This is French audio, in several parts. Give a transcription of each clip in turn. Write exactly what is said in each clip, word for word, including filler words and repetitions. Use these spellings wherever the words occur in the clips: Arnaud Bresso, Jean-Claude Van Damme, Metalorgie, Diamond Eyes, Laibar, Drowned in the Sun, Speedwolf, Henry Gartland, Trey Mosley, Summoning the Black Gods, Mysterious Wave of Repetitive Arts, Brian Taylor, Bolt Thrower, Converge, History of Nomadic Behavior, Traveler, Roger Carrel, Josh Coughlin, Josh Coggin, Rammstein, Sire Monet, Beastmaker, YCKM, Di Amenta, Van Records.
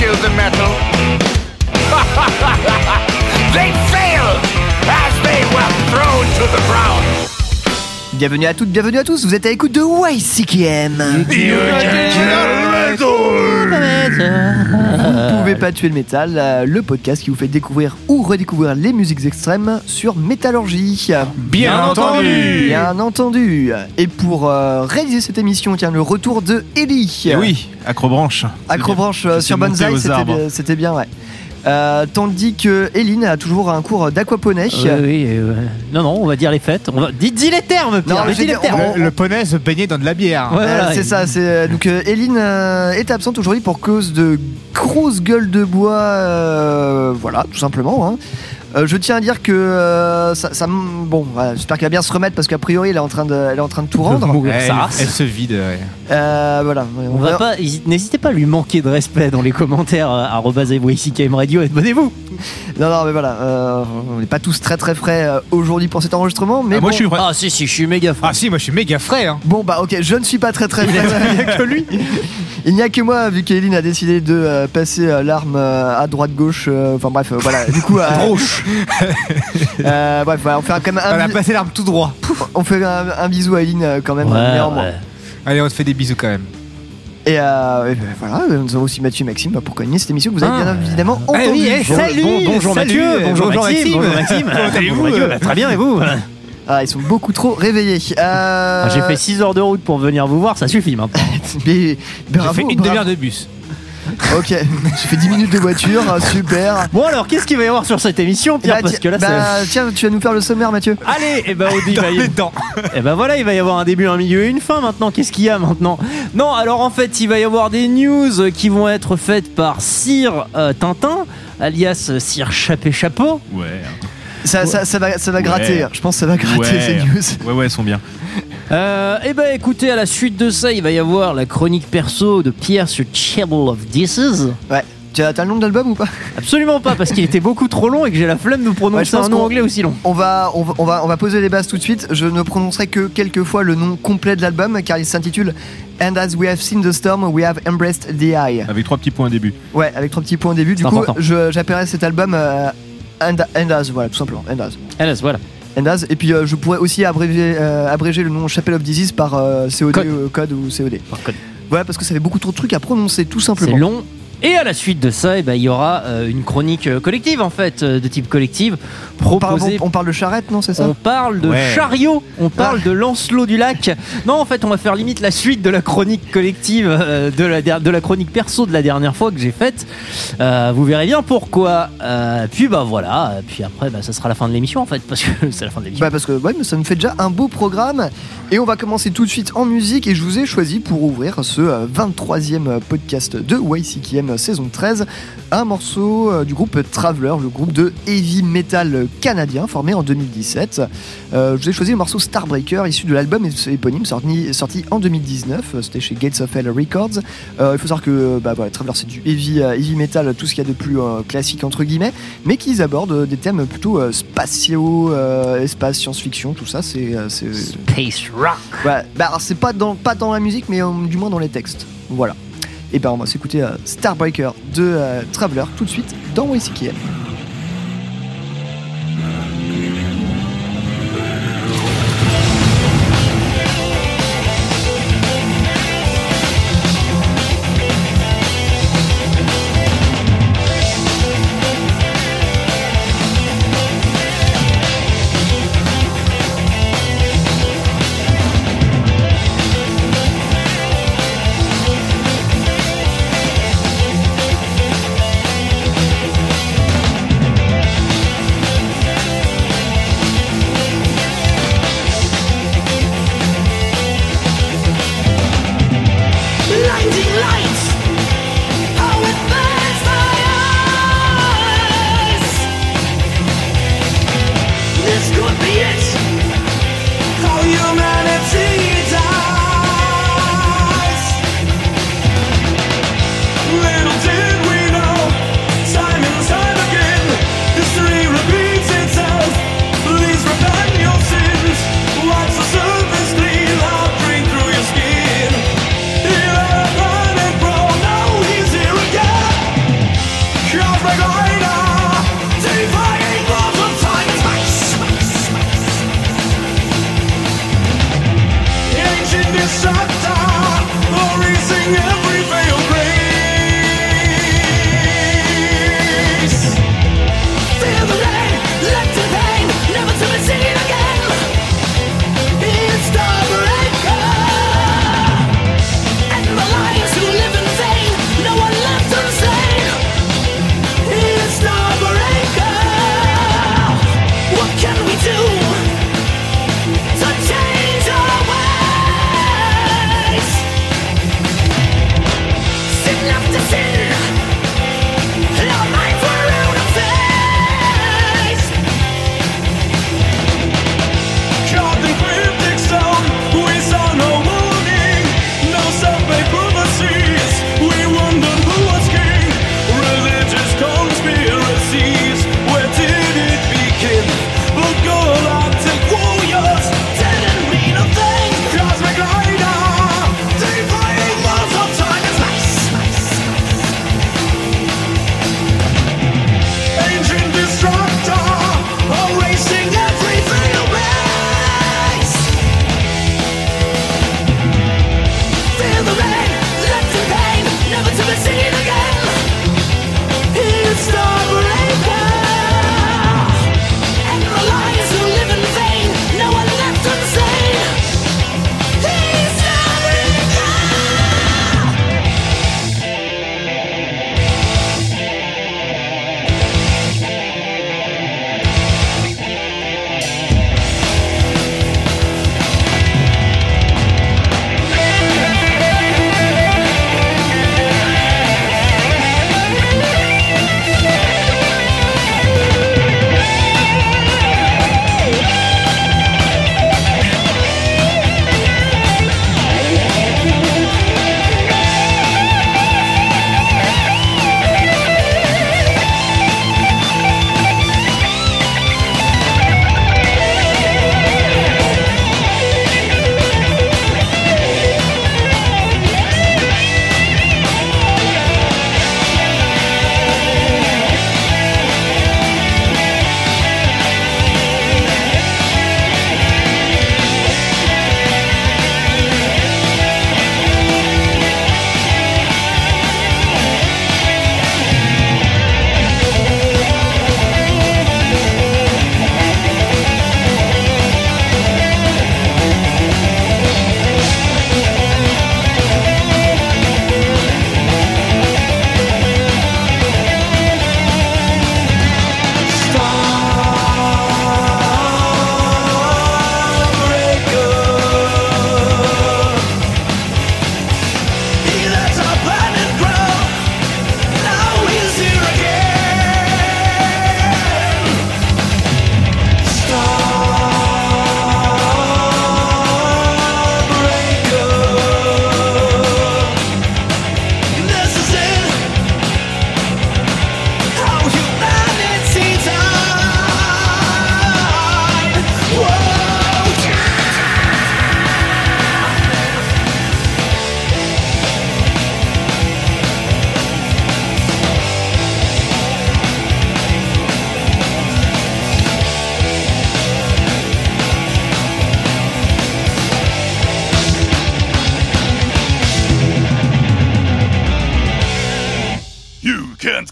kill the metal. They failed as they were thrown to the ground. Bienvenue à toutes, bienvenue à tous, vous êtes à l'écoute de Y C K M. Vous ne pouvez pas tuer le métal, le podcast qui vous fait découvrir ou redécouvrir les musiques extrêmes sur Metalorgie. Bien entendu Bien entendu Et pour euh, réaliser cette émission, tiens, le retour de Ellie. Oui, Acrobranche. Acrobranche euh, sur Banzai, c'était, c'était bien, ouais. Euh, tandis que Éline a toujours un cours d'aquaponie. Oui, oui, euh, non, non, on va dire les fêtes. On va... dis, dis les termes, Pierre, non, dis les termes. On... Le poney se baignait dans de la bière. Ouais, euh, ouais, c'est ouais. ça. C'est... Donc euh, Éline euh, est absente aujourd'hui pour cause de grosse gueule de bois. Euh, voilà, tout simplement. Hein. Euh, je tiens à dire que euh, ça, ça, bon, voilà, j'espère qu'elle va bien se remettre parce qu'a priori elle est en train de, elle est en train de tout rendre. Bon, elle, ça elle se vide. Ouais. Euh, voilà. On, on va, va pas. N'hésitez pas à lui manquer de respect dans les commentaires. À arobase Y C K M Radio et abonnez-vous. Non, non, mais voilà, euh, on n'est pas tous très très frais aujourd'hui pour cet enregistrement. Mais ah, bon. Moi je suis frais. Ah si si, je suis méga frais. Ah si, moi je suis méga frais. Hein. Bon bah ok, je ne suis pas très très frais. Il n'y a que lui. Il n'y a que moi, vu qu'Éline a décidé de euh, passer euh, l'arme euh, à droite gauche. Enfin euh, bref, euh, voilà. Du coup. Euh, euh, bref, voilà, on fait quand même un. On a bis- passé l'arme tout droit. Pouf, on fait un, un bisou à Éline quand même. Ouais, ouais. Allez, on te fait des bisous quand même. Et, euh, et ben, voilà, nous avons aussi Mathieu et Maxime pour gagner cette émission que vous avez bien ah, évidemment entendu. Ah oui, hey, salut, bon, bonjour salut, Mathieu, bonjour, bonjour Maxime, bonjour Maxime. Comment allez-vous euh, bah, très bien et vous voilà. Ah, ils sont beaucoup trop réveillés. Euh... J'ai fait six heures de route pour venir vous voir, ça suffit maintenant. Mais, bravo, j'ai fait une bravo. demi-heure de bus. Ok, j'ai fait dix minutes de voiture, super. Bon alors, qu'est-ce qu'il va y avoir sur cette émission, Pierre, bah, parce que là, bah, c'est... Tiens, tu vas nous faire le sommaire, Mathieu. Allez, et bah au début, il va y... Et bah voilà, il va y avoir un début, un milieu et une fin maintenant. Qu'est-ce qu'il y a maintenant? Non, alors en fait, il va y avoir des news qui vont être faites par Sire euh, Tintin, alias Sire Chapé Chapeau. Ouais. Ça, ça, ça va, ça va ouais. gratter. Je pense que ça va gratter ouais. ces news. Ouais, ouais, elles sont bien. Euh, et ben écoutez, à la suite de ça, il va y avoir la chronique perso de Pierre sur Chapel of Disease. Ouais. Tu as, t'as le nom de l'album ou pas? Absolument pas, parce qu'il était beaucoup trop long et que j'ai la flemme de prononcer ouais, un nom anglais aussi long. On va, on va, on va, on va poser les bases tout de suite. Je ne prononcerai que quelques fois le nom complet de l'album, car il s'intitule And As We Have Seen the Storm We Have Embraced the Eye. Avec trois petits points au début. Ouais, avec trois petits points au début. C'est du important. coup, je, j'appellerai cet album euh, And, and As, voilà, tout simplement. And As. And As, voilà. And As. Et puis euh, je pourrais aussi abréger, euh, abréger le nom Chapel of Disease par euh, C O D code. Euh, code ou C O D. Par code. Voilà, parce que ça fait beaucoup trop de trucs à prononcer, tout simplement. C'est long. Et à la suite de ça, il eh ben, y aura euh, une chronique collective, en fait, euh, de type collective. Proposée... On, parle, on parle de charrette, non, c'est ça? On parle de ouais. chariot, on parle ouais. de Lancelot du Lac. Non, en fait, on va faire limite la suite de la chronique collective, euh, de, la der- de la chronique perso de la dernière fois que j'ai faite. Euh, vous verrez bien pourquoi. Euh, puis, bah voilà, puis après, bah, ça sera la fin de l'émission, en fait, parce que c'est la fin de l'émission. Bah, parce que ouais, mais ça me fait déjà un beau programme. Et on va commencer tout de suite en musique. Et je vous ai choisi pour ouvrir ce euh, vingt-troisième podcast de Y C K M saison treize, un morceau du groupe Traveler, le groupe de heavy metal canadien formé en deux mille dix-sept. Euh, je vous ai choisi le morceau Starbreaker, issu de l'album éponyme sorti, sorti en deux mille dix-neuf. C'était chez Gates of Hell Records. Euh, il faut savoir que bah, bah, Traveler, c'est du heavy, euh, heavy metal, tout ce qu'il y a de plus euh, classique entre guillemets, mais qu'ils abordent des thèmes plutôt euh, spatiaux, euh, espace, science-fiction, tout ça. C'est, euh, c'est... Space rock. Ouais, bah, alors, c'est pas dans, pas dans la musique, mais euh, du moins dans les textes. Voilà. Et ben on va s'écouter euh, Starbreaker de euh, Traveler tout de suite dans Y C K M.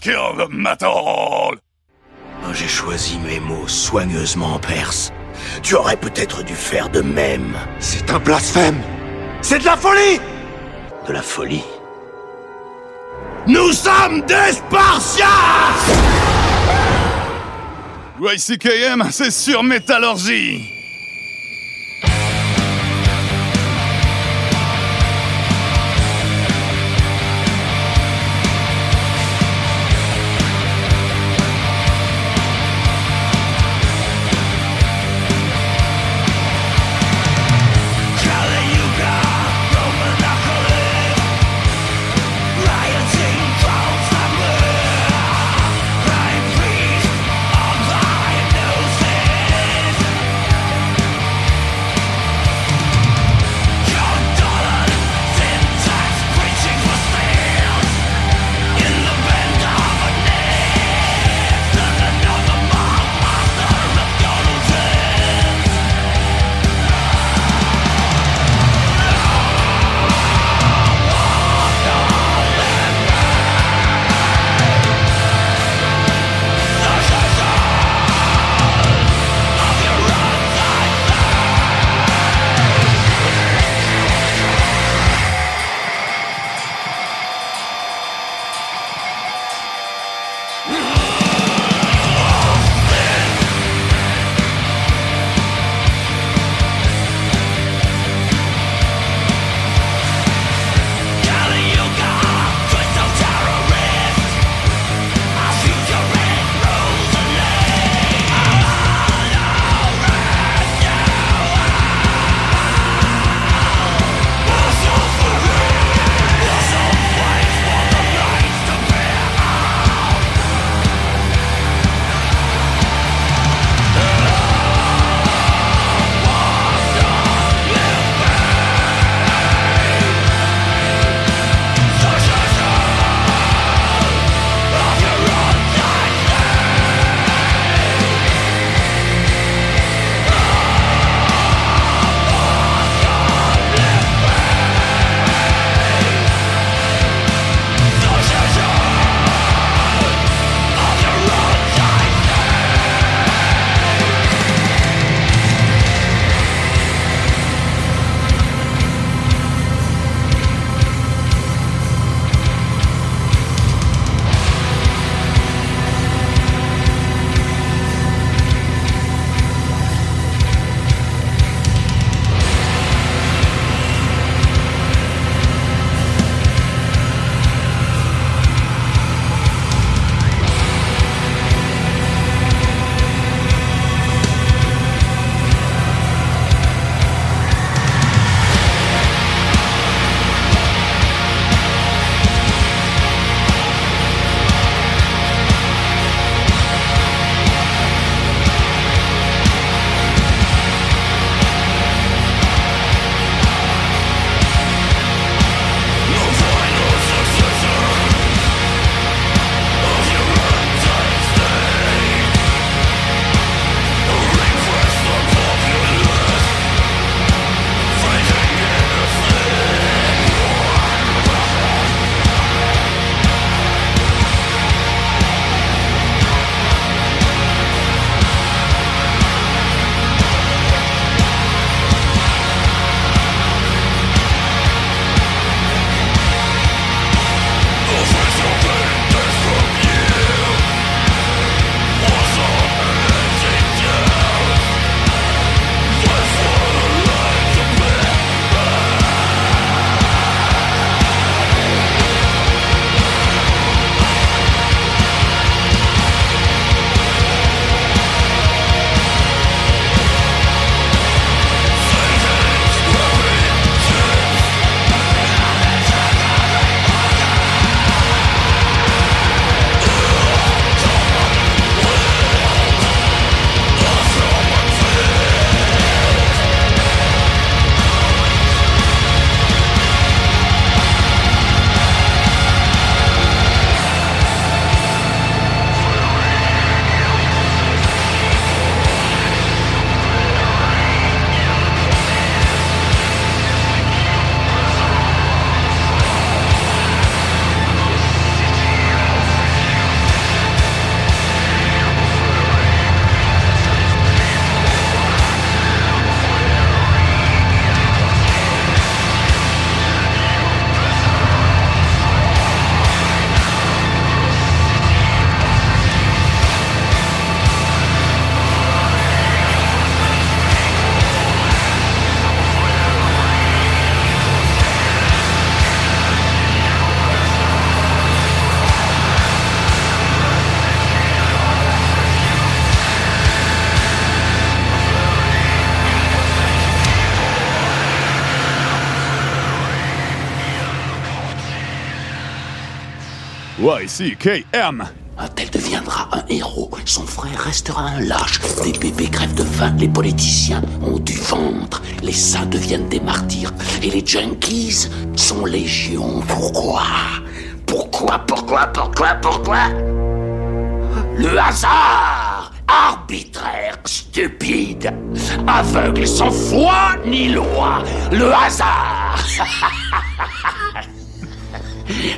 Kill the metal! J'ai choisi mes mots soigneusement en perse. Tu aurais peut-être dû faire de même. C'est un blasphème! C'est de la folie! De la folie? Nous sommes des Spartiates! Y C K M, c'est sur Metalorgie! Y C K M. Un tel deviendra un héros, son frère restera un lâche. Des bébés crèvent de faim, les politiciens ont du ventre, les saints deviennent des martyrs, et les junkies sont légion. Pourquoi ? Pourquoi, pourquoi, pourquoi, pourquoi ? Le hasard, arbitraire, stupide, aveugle, sans foi ni loi. Le hasard.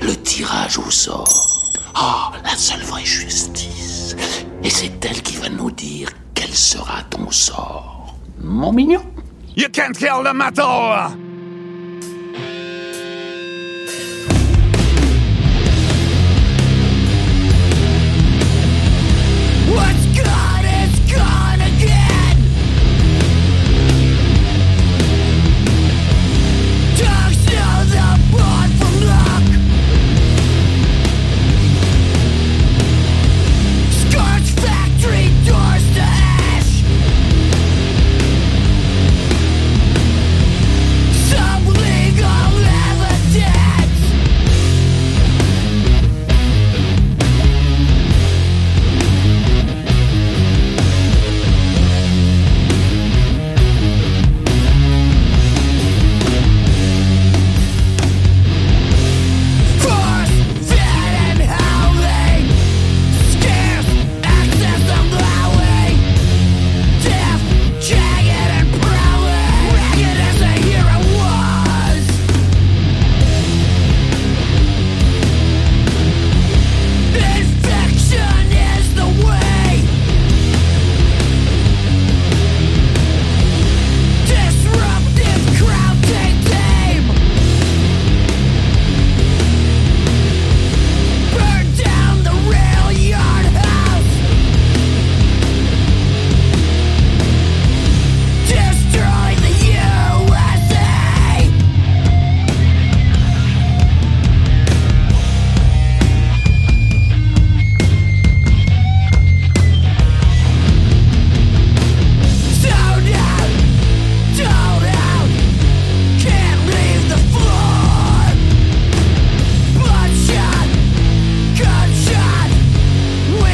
Le tirage au sort. Ah, oh, la seule vraie justice. Et c'est elle qui va nous dire quel sera ton sort. Mon mignon. You can't kill the metal. What's gone is gone again. Dogs know they're born from luck. Scorched factory doors to ash. Some legal evidence. Force fit and howling. Scarce access allowing. Deaf, jagged and prowling. Ragged as a hero was. Infection is the way. Disruptive crowd take tame. Burn down the rail yard house. Destroy the U S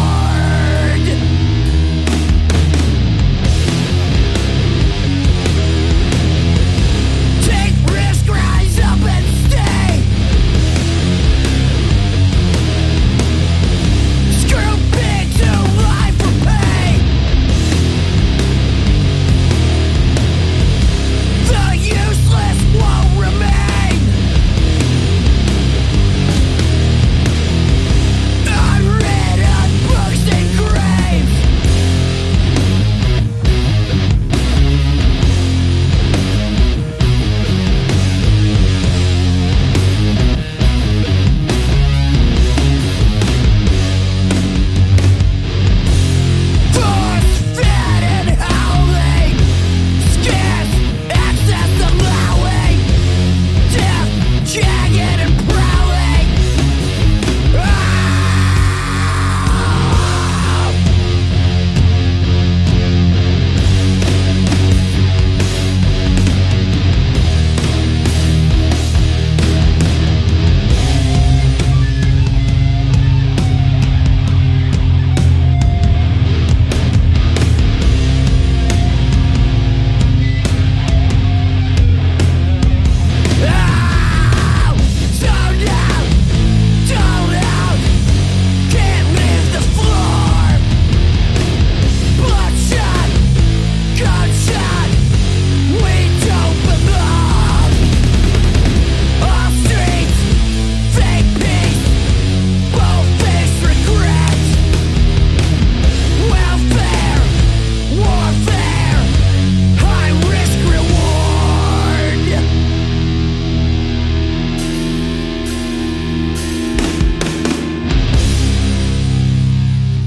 A. Sound out, sold out. Can't leave the floor. Bloodshot, gunshot. We don't belong. Off streets, fake peace. Both face regret. Welfare, warfare, high risk reward. Take risk, rise up and stay. Screw big to life for pay. The useless won't remain. Unread on books and graves. Force fit and howling. Scarce access allowing. Deaf, jagged and prowling. Ah! Welfare, warfare,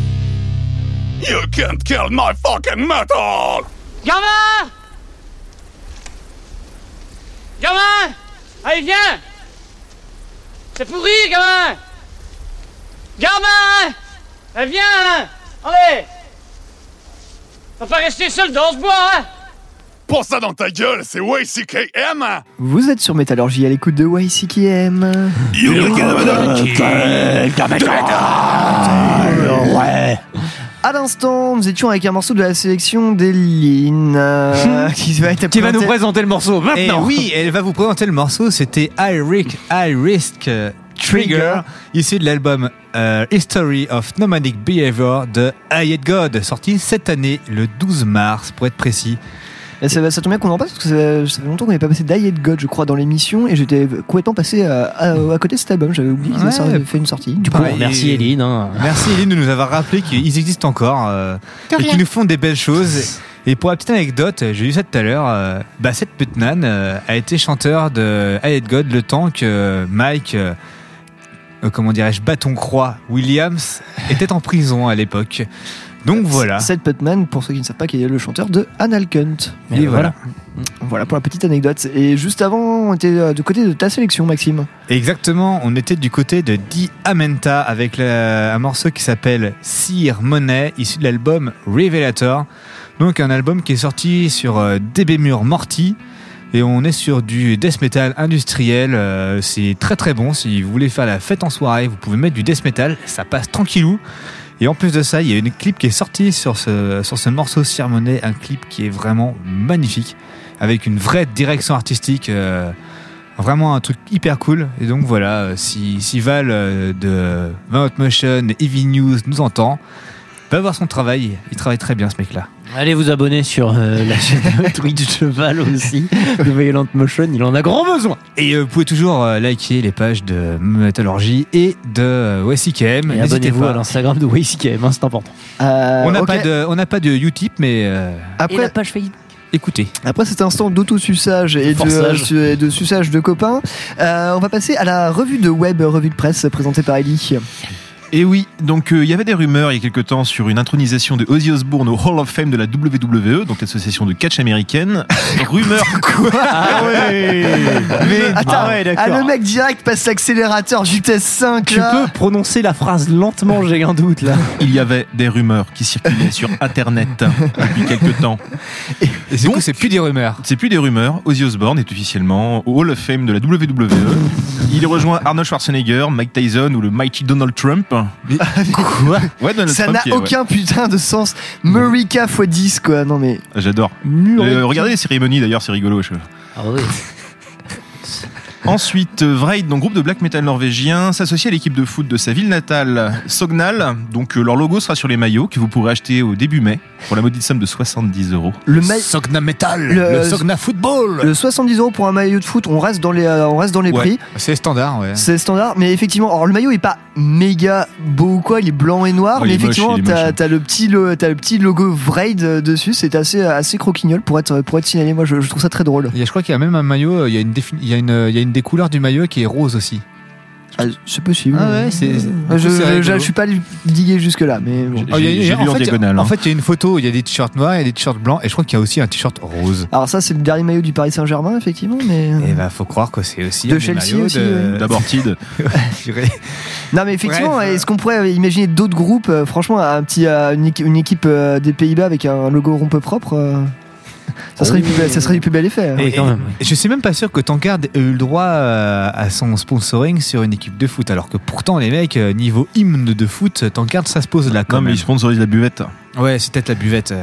high risk reward. You can't kill my fucking metal. Gamin! Gamin! Allez, viens! C'est pourri, gamin! Gardien! Viens! Allez! Faut pas rester seul dans ce bois, hein! Pour ça dans ta gueule, c'est Y C K M! Vous êtes sur Metalorgie à l'écoute de Y C K M! Ouais! À l'instant, nous étions avec un morceau de la sélection d'Éline euh, qui, va être qui va nous présenter le morceau maintenant. Et oui, elle va vous présenter le morceau. C'était High Risk, High Risk euh, Trigger, Trigger, issu de l'album euh, History of Nomadic Behavior de I Hate God, sorti cette année le douze mars pour être précis. Et ça, ça tombe bien qu'on en passe parce que ça, ça fait longtemps qu'on n'est pas passé d'I Hate God, je crois, dans l'émission et j'étais complètement passé à, à, à côté de cet album. J'avais oublié qu'ils avaient ouais, fait une sortie. Du coup, ouais, merci Éline. Hein. Merci Éline de nous avoir rappelé qu'ils existent encore euh, et qu'ils nous font des belles choses. Et pour la petite anecdote, j'ai vu ça tout à l'heure, euh, bah, Seth Putnam euh, a été chanteur de I Hate God le temps que euh, Mike, euh, comment dirais-je, bâton croix Williams était en prison à l'époque. Donc voilà. Seth Putnam, pour ceux qui ne savent pas, qui est le chanteur de Analkunt. Et, et voilà. voilà. Voilà pour la petite anecdote. Et juste avant, on était du côté de ta sélection, Maxime. Exactement, on était du côté de Di Amenta avec la, un morceau qui s'appelle Sire Monet, issu de l'album Revelator. Donc un album qui est sorti sur euh, D B Mur Morty. Et on est sur du death metal industriel. Euh, c'est très très bon. Si vous voulez faire la fête en soirée, vous pouvez mettre du death metal. Ça passe tranquillou. Et en plus de ça, il y a une clip qui est sortie sur ce, sur ce morceau Sire Monet, un clip qui est vraiment magnifique, avec une vraie direction artistique, euh, vraiment un truc hyper cool. Et donc voilà, si, si Val euh, de Van Motion, Heavy News nous entend, va voir son travail, il travaille très bien ce mec-là. Allez vous abonner sur euh, la chaîne Twitch de Val aussi, de Violent Motion, il en a grand besoin. Et euh, vous pouvez toujours euh, liker les pages de Metalorgie et de euh, Y C K M. Et abonnez-vous pas à l'Instagram de Y C K M, hein, c'est important. Euh, on n'a okay. pas, pas de Utip, mais euh, après et la page Facebook. Écoutez. Après cet instant d'autosuçage et de, et de suçage de copains, euh, on va passer à la revue de web, revue de presse présentée par Ellie. Et oui, donc il euh, y avait des rumeurs il y a quelques temps sur une intronisation de Ozzy Osbourne au Hall of Fame de la W W E, donc l'association de catch américaine. Rumeur quoi Ah ouais Mais attends, ah ouais, d'accord. Ah, le mec direct passe l'accélérateur vitesse cinq là. Tu peux prononcer la phrase lentement, j'ai un doute là. Il y avait des rumeurs qui circulaient sur internet depuis quelques temps. Et, et c'est donc coup, c'est plus des rumeurs. C'est plus des rumeurs, Ozzy Osbourne est officiellement au Hall of Fame de la W W E. Il rejoint Arnold Schwarzenegger, Mike Tyson ou le Mighty Donald Trump. Mais quoi ouais, Donald ça Trump n'a aucun ouais. putain de sens. Murica fois dix quoi. Non mais j'adore. Euh, regardez les cérémonies d'ailleurs, c'est rigolo. Je... Ah oui. Ensuite, Vreid, donc groupe de black metal norvégien, s'associe à l'équipe de foot de sa ville natale, Sognal. Donc euh, leur logo sera sur les maillots que vous pourrez acheter au début mai pour la maudite somme de soixante-dix euros. Le ma- Sogna Metal, le, le Sogna Football. Le soixante-dix euros pour un maillot de foot, on reste dans les, euh, on reste dans les ouais. prix. C'est standard, ouais. C'est standard, mais effectivement, alors le maillot est pas méga beau ou quoi, il est blanc et noir, ouais, mais effectivement, moche, t'as, t'as le petit, le, t'as le petit logo Vreid dessus, c'est assez, assez croquignol pour être, pour être signalé. Moi, je, je trouve ça très drôle. Et je crois qu'il y a même un maillot, il y a une, défi- il y a une, il y a une des couleurs du maillot qui est rose aussi. Ah, c'est possible. Ah ouais, c'est, c'est, je, c'est je, je suis pas digué jusque là, mais bon. J'ai, j'ai, j'ai en, fait, diagonale, en hein. fait, il y a une photo. Il y a des t-shirts noirs, il y a des t-shirts blancs, et je crois qu'il y a aussi un t-shirt rose. Alors ça, c'est le dernier maillot du Paris Saint-Germain, effectivement, mais. Eh ben, faut croire que c'est aussi de Chelsea aussi. De... Ouais. D'Abortide. Non, mais effectivement, bref, est-ce qu'on pourrait imaginer d'autres groupes? Franchement, un petit, une équipe des Pays-Bas avec un logo rompe propre. Ça serait, oui. plus, ça serait du plus bel effet. Hein. Et, oui, quand même, oui. Je suis même pas sûr que Tankard ait eu le droit à son sponsoring sur une équipe de foot, alors que pourtant les mecs niveau hymne de foot, Tankard ça se pose là quand non, même. Non mais ils sponsorisent la buvette. Ouais, c'est peut-être la buvette.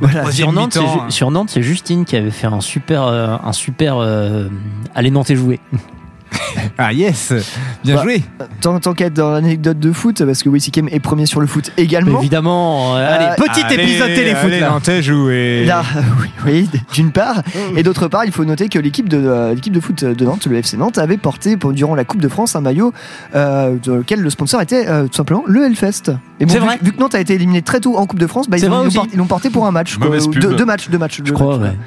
Voilà. Sur, Nantes, ju- sur Nantes, c'est Justine qui avait fait un super, euh, un super euh, allez Nantais jouer. Ah yes, bien bah, joué. Tant, tant qu'à être dans l'anecdote de foot, parce que W C K M est premier sur le foot également. Évidemment. Euh, allez, petit allez, épisode téléfoot. Allez, Nantais joué. Là, euh, oui, oui, d'une part, et d'autre part, il faut noter que l'équipe de euh, l'équipe de foot de Nantes, le F C Nantes, avait porté pour, durant la Coupe de France un maillot euh, dans lequel le sponsor était euh, tout simplement le Hellfest. Et bon, c'est vu, vrai. Vu que Nantes a été éliminé très tôt en Coupe de France, bah, ils, ont, ils, ont, ils l'ont porté pour un match, euh, deux, deux matchs, deux matchs. Je deux crois. Matchs, ouais.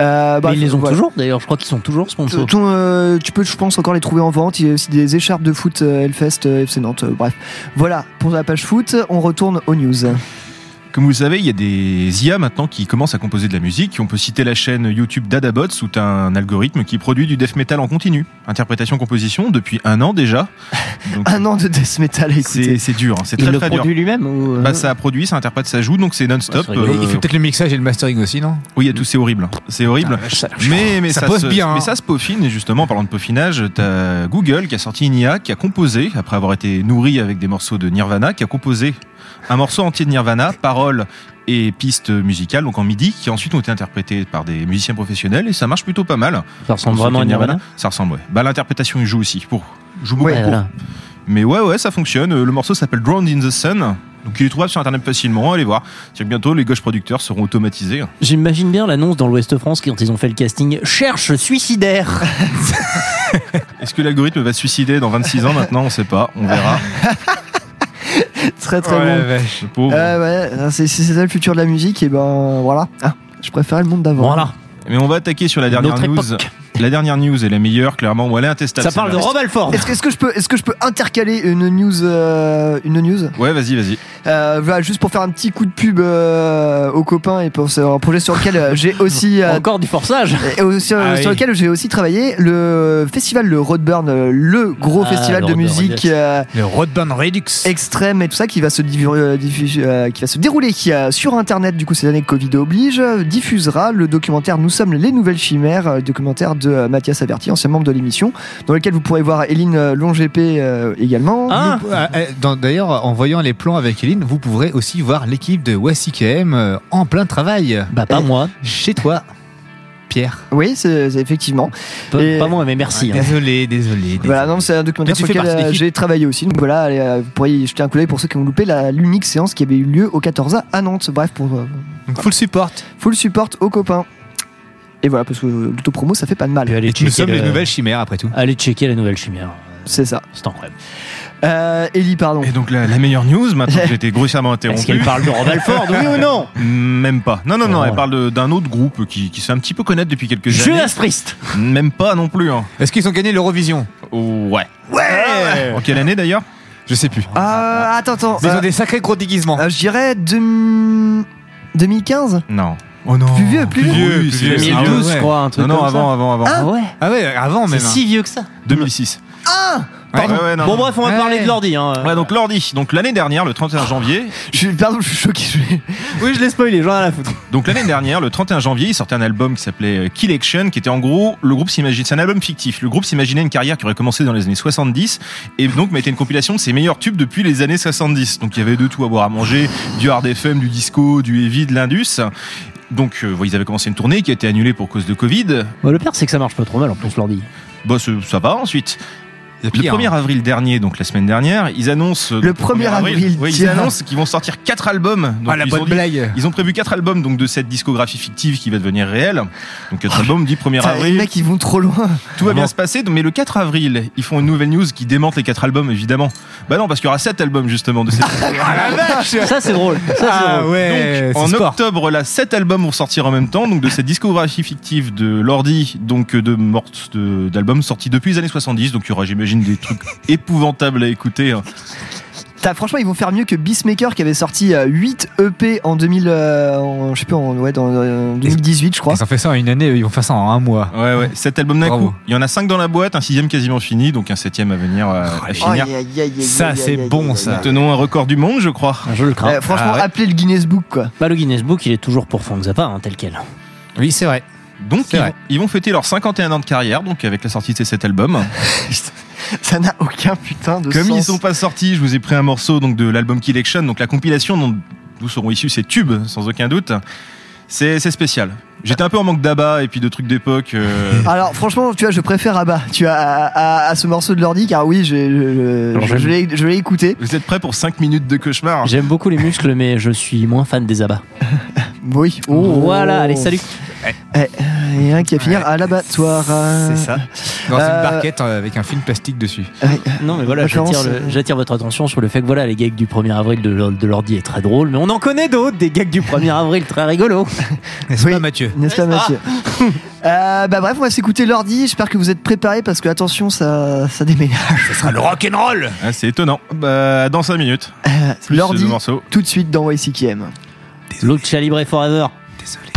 Euh, bah, mais ils les ont ouais. toujours. D'ailleurs, je crois qu'ils sont toujours sponsors. Euh, tu peux, je pense, encore les trouver en vente. Il y a aussi des écharpes de foot Hellfest, F C Nantes. Euh, bref, voilà pour la page foot. On retourne aux news. Comme vous le savez, il y a des I A maintenant qui commencent à composer de la musique. On peut citer la chaîne YouTube DadaBots sous un algorithme qui produit du death metal en continu. Interprétation-composition depuis un an déjà. Donc, un an de death metal, écoutez. C'est, c'est dur, hein. c'est il très très dur. Il le produit lui-même ou... bah, Ça produit, ça interprète, ça joue, donc c'est non-stop. Bah, euh... Il fait peut-être le mixage et le mastering aussi, non ? Oui, tout c'est horrible. C'est horrible. Ah, ça, mais, mais, ça ça se, bien, hein. mais ça se peaufine. Et justement, en parlant de peaufinage, t'as Google qui a sorti une I A qui a composé, après avoir été nourri avec des morceaux de Nirvana, qui a composé un morceau entier de Nirvana, paroles et pistes musicales, donc en midi, qui ensuite ont été interprétées par des musiciens professionnels, et ça marche plutôt pas mal. Ça ressemble vraiment à Nirvana, Nirvana Ça ressemble, ouais. Bah, l'interprétation, il joue aussi, pour... joue beaucoup. Ouais, pour. Mais ouais, ouais, ça fonctionne. Le morceau s'appelle Drowned in the Sun, donc il est trouvable sur Internet facilement, allez voir. C'est que bientôt, les gauches producteurs seront automatisés. J'imagine bien l'annonce dans l'Ouest de France, quand ils ont fait le casting, « Cherche suicidaire !» Est-ce que l'algorithme va se suicider dans vingt-six ans maintenant ? On sait pas, on verra. Très très ouais, bon. Euh, ouais, c'est, c'est ça le futur de la musique, et ben voilà. Ah, je préférais le monde d'avant. Voilà. Mais on va attaquer sur la dernière Notre news. Époque. La dernière news est la meilleure, clairement. Bon, elle est intestable. Ça parle de Rob Halford. Est-ce, est-ce que je peux, est-ce que je peux intercaler une news, euh, une news ? Ouais, vas-y, vas-y. Euh, voilà, juste pour faire un petit coup de pub euh, aux copains et pour un projet sur lequel j'ai aussi euh, encore du forçage. Et aussi, ah, sur oui. lequel j'ai aussi travaillé, le festival le Roadburn, le gros ah, festival le de musique, euh, le Roadburn Redux extrême et tout ça qui va se diffu- euh, diffu- euh, qui va se dérouler qui euh, sur Internet du coup ces années Covid oblige diffusera le documentaire Nous sommes les nouvelles chimères, euh, documentaire de de Mathias Averti, ancien membre de l'émission, dans lequel vous pourrez voir Éline Longépé euh, également. Ah, Nous... D'ailleurs, en voyant les plans avec Éline, vous pourrez aussi voir l'équipe de Y C K M euh, en plein travail. Bah pas Et... moi, chez toi. Pierre. Oui, c'est, c'est effectivement. Pas, et... pas moi, mais merci. Ouais, hein. Désolé, désolé, désolé. Voilà, non, c'est un documentaire sur lequel euh, j'ai travaillé aussi. Donc voilà, allez, euh, vous pourriez jeter un coup d'œil pour ceux qui ont loupé la, l'unique séance qui avait eu lieu au quatorze A à Nantes. Bref, pour. Euh... Donc full support. Full support aux copains. Et voilà, parce que l'autopromo, ça fait pas de mal. Et nous sommes le... les nouvelles chimères, après tout. Allez checker les nouvelles chimères. C'est ça. C'est incroyable. Euh, Ellie, pardon. Et donc, la, la meilleure news, maintenant que j'ai été grossièrement interrompu. Est-ce qu'elle parle de Rob Halford, oui ou non ? Même pas. Non, non, non, non elle voilà. parle d'un autre groupe qui, qui se fait un petit peu connaître depuis quelques Judas années. Judas Priest. Même pas non plus. Hein. Est-ce qu'ils ont gagné l'Eurovision ? Ouais. Ouais ! En quelle année d'ailleurs ? Je sais plus. Ah, euh, attends, attends. Ils ont euh, des sacrés gros déguisements. Euh, Je dirais deux mille quinze ? Non. Oh non. Plus vieux, plus, plus vieux, vieux. Plus deux mille douze, je ouais. crois, un truc non, non, comme avant, ça. avant, avant, avant. Ah ouais. Ah ouais, avant même. C'est si vieux que ça. deux mille six. Ah. Pardon. Ouais, ouais, non, bon non. bref, on va ouais. parler de Lordi. Hein. Ouais, donc Lordi. Donc l'année dernière, le trente et un janvier. je suis, pardon, je suis choqué. Je vais... Oui, je l'ai spoilé, j'en ai la foutre. Donc l'année dernière, le trente et un janvier, il sortait un album qui s'appelait Kill Action, qui était en gros le groupe s'imagine. C'est un album fictif. Le groupe s'imaginait une carrière qui aurait commencé dans les années soixante-dix et donc mettait une compilation de ses meilleurs tubes depuis les années soixante-dix. Donc il y avait de tout à boire, à manger, du hard F M, du disco, du heavy, de l'indus. Donc euh, ils avaient commencé une tournée qui a été annulée pour cause de Covid. Bah, le pire c'est que ça marche pas trop mal en plus Lordi. Bah ça va ensuite. Le premier avril dernier, donc la semaine dernière, ils annoncent le premier avril, avril oui, ils annoncent qu'ils vont sortir quatre albums. Donc ah la ils bonne ont dit, blague. Ils ont prévu quatre albums donc de cette discographie fictive qui va devenir réelle. Donc quatre albums dit premier avril. Les mecs ils vont trop loin. Tout va bien se passer, mais le quatre avril, ils font une nouvelle news qui démente les quatre albums évidemment. Bah non parce qu'il y aura sept albums justement de cette. Ah la vache. Ça c'est drôle. Ça, c'est ah drôle. Ouais. Donc, c'est en sport. Octobre, là sept albums vont sortir en même temps donc de cette discographie fictive de Lordi, donc de mortes de, d'albums sortis depuis les années soixante-dix, donc il y aura j'imagine des trucs épouvantables à écouter. T'as, franchement, ils vont faire mieux que Beastmaker qui avait sorti huit E P en, deux mille, euh, en, je sais plus, en, ouais, dans, euh, deux mille dix-huit, je crois. Ils ont fait ça en une année, ils vont faire ça en un mois. Ouais, ouais, sept albums d'un coup. Il y en a cinq dans la boîte, un sixième quasiment fini, donc un septième à venir euh, à finir. Oh, yeah, yeah, yeah, ça, yeah, c'est yeah, bon, yeah, ça. Nous tenons un record du monde, je crois. Je le crains. Euh, franchement, ah, ouais. Appelez le Guinness Book, quoi. Bah, le Guinness Book, il est toujours pour Fonzapa, hein, tel quel. Oui, c'est vrai. Donc, c'est ils, vrai. Vont, ils vont fêter leurs cinquante et un ans de carrière, donc avec la sortie de ces sept albums. Ça n'a aucun putain de Comme sens. Comme ils sont pas sortis, je vous ai pris un morceau donc de l'album Kill Action, donc la compilation dont nous serons issus ces tubes, sans aucun doute. C'est, c'est spécial. J'étais un peu en manque d'Abba et puis de trucs d'époque. Euh... Alors franchement, tu vois, je préfère Abba. Tu as à, à, à ce morceau de Lordi, car oui, je, je, je, je, l'ai, je l'ai écouté. Vous êtes prêts pour cinq minutes de cauchemar ? J'aime beaucoup les muscles, mais je suis moins fan des Abba. Oui. Oh. Voilà. Allez, salut. Ouais. Et un qui va finir ouais. à l'abattoir. C'est ça. Dans euh... une barquette avec un film plastique dessus. Ouais. Non, mais voilà, j'attire, le, j'attire votre attention sur le fait que voilà, les gags du premier avril de, de Lordi est très drôle, mais on en connaît d'autres, des gags du premier avril très rigolos. N'est-ce oui. pas, Mathieu N'est-ce pas, Mathieu euh, Bah bref, on va s'écouter Lordi. J'espère que vous êtes préparés parce que attention, ça, ça déménage. Ça sera le rock'n'roll. Ah, c'est étonnant. Bah, dans cinq minutes. Euh, Lordi, tout de suite dans Y C K M. Lucha Libre Forever. Désolé.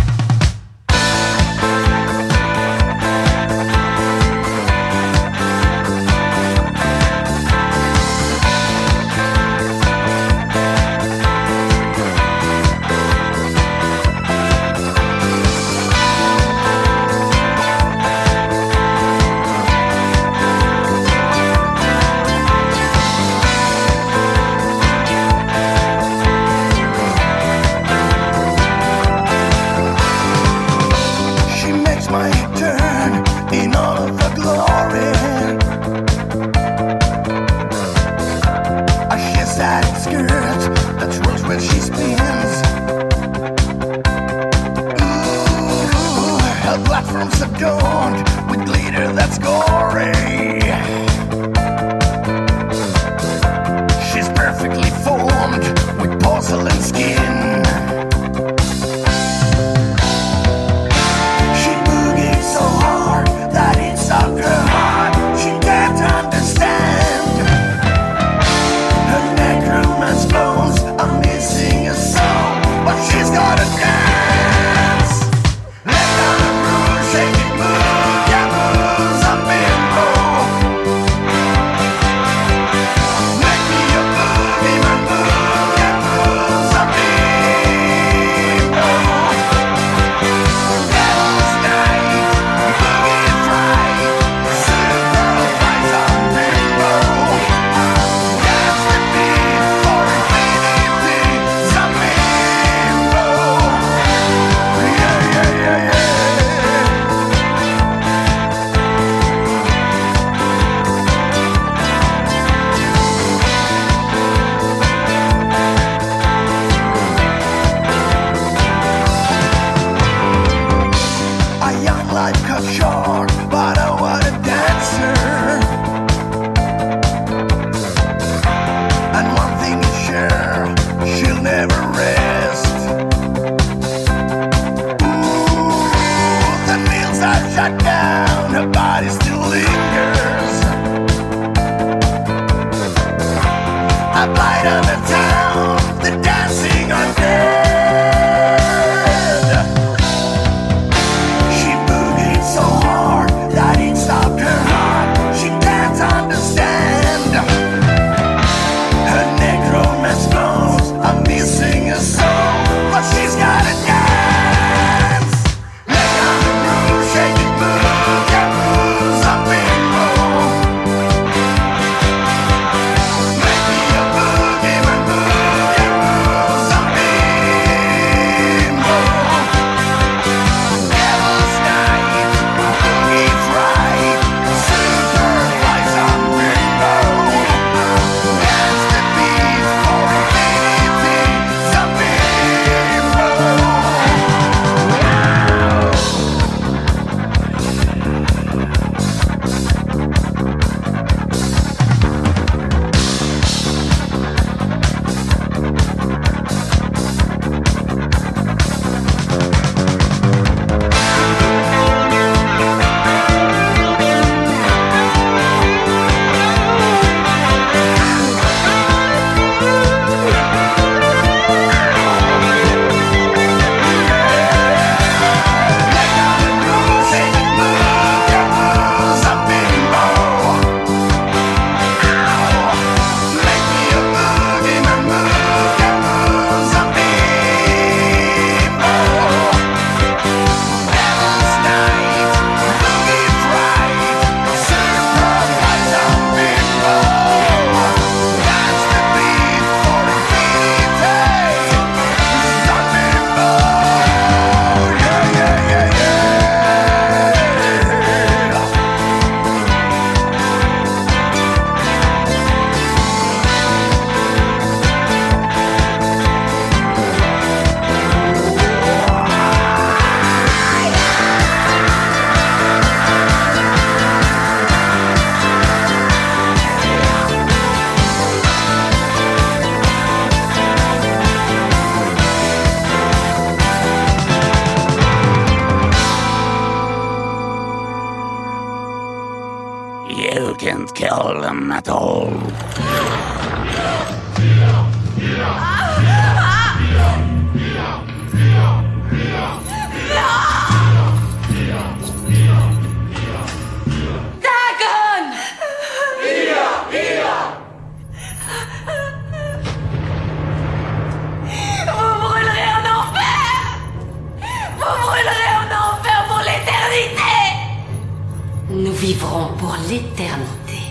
vivrons pour l'éternité,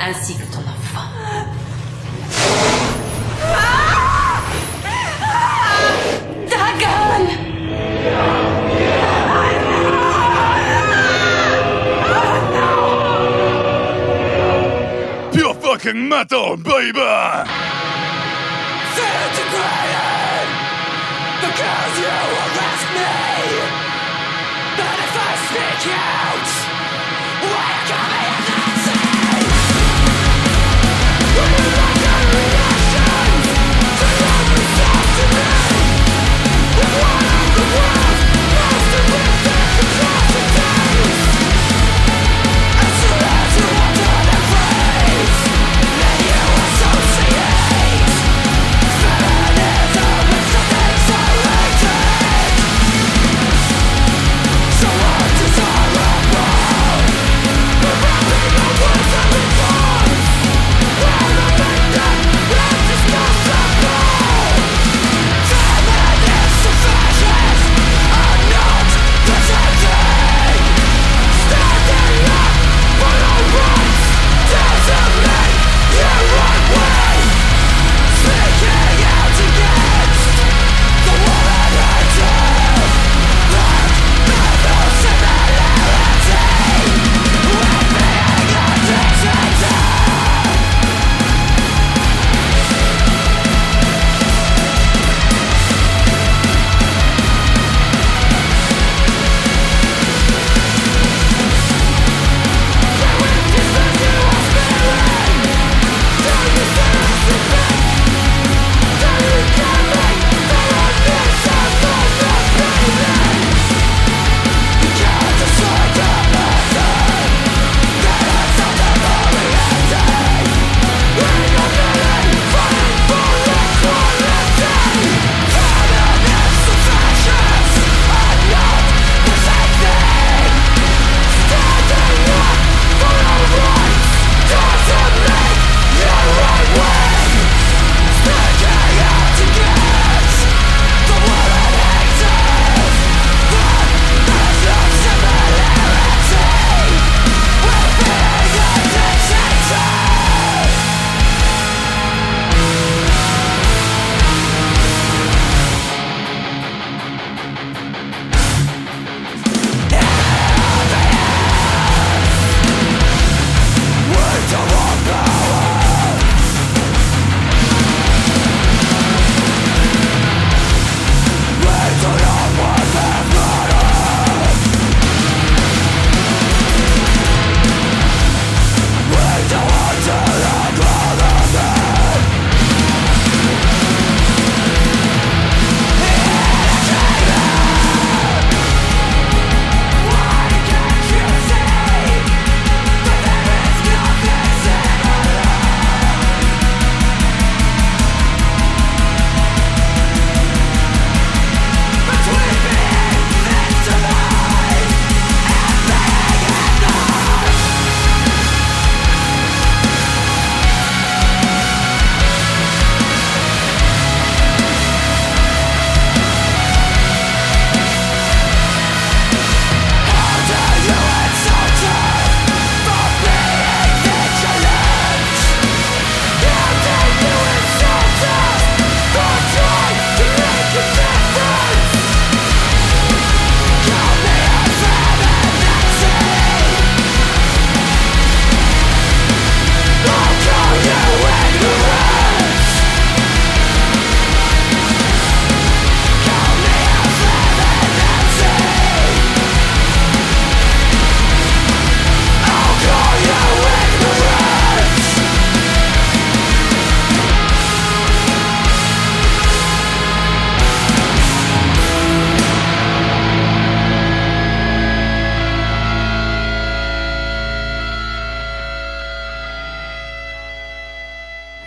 ainsi que ton enfant. Ah ah Dagon ! Fucking metal, baby! Disintegrated! Because you arrest me! But if I speak out, why come I a Nazi? When you like a reaction, to love yourself to me! With one of the world's most horrific atrocities! As soon as you enter that place,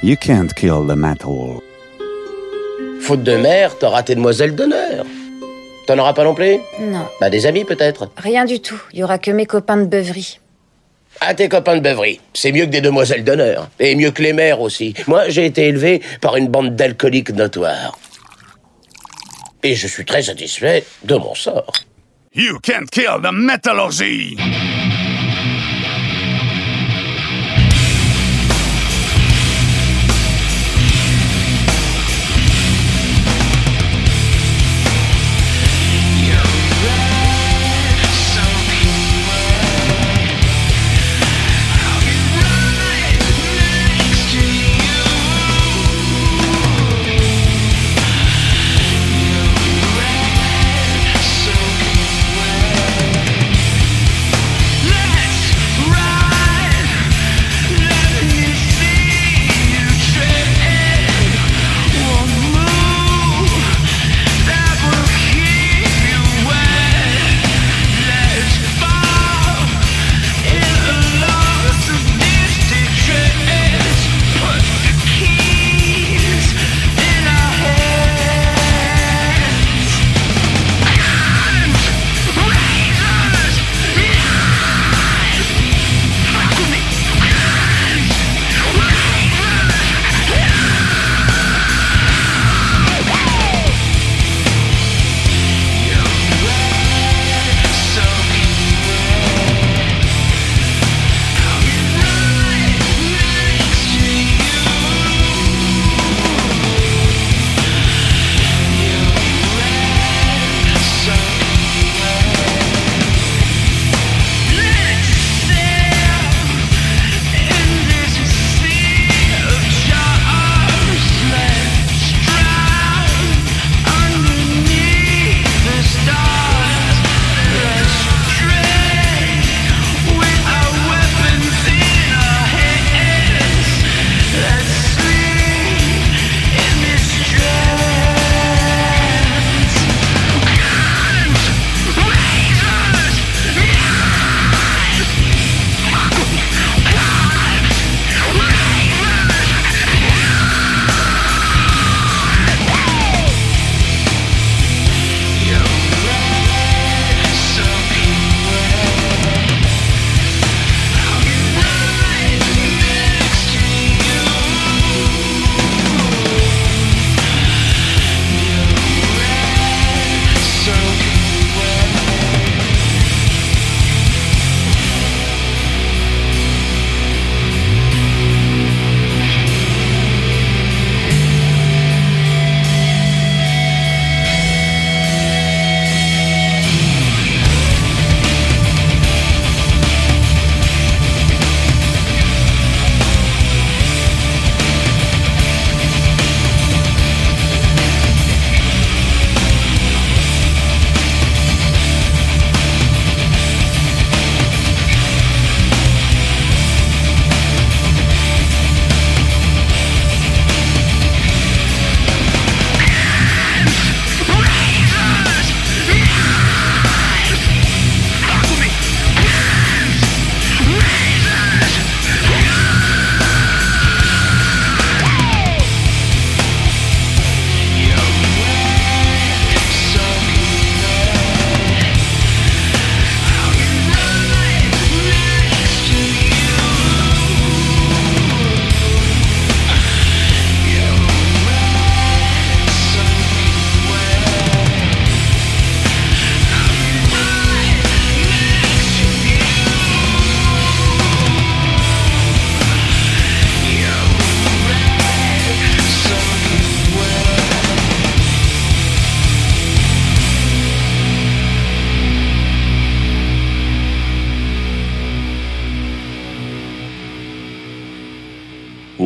You can't kill the metal. Faute de mère, t'auras tes demoiselles d'honneur. T'en auras pas non plus ? Non. Bah des amis peut-être ? Rien du tout, il y aura que mes copains de beuverie. Ah tes copains de beuverie, c'est mieux que des demoiselles d'honneur. Et mieux que les mères aussi. Moi j'ai été élevé par une bande d'alcooliques notoires. Et je suis très satisfait de mon sort. You can't kill the Metalorgie.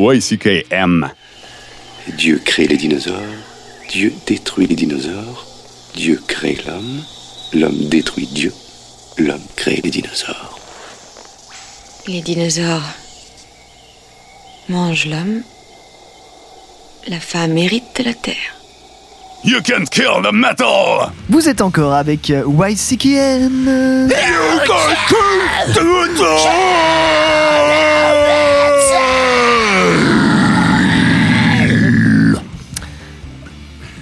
Y C K M. Dieu crée les dinosaures, Dieu détruit les dinosaures, Dieu crée l'homme, l'homme détruit Dieu, l'homme crée les dinosaures. Les dinosaures mangent l'homme. La femme hérite de la terre. You can kill the metal! Vous êtes encore avec Y C K M. You can kill the metal!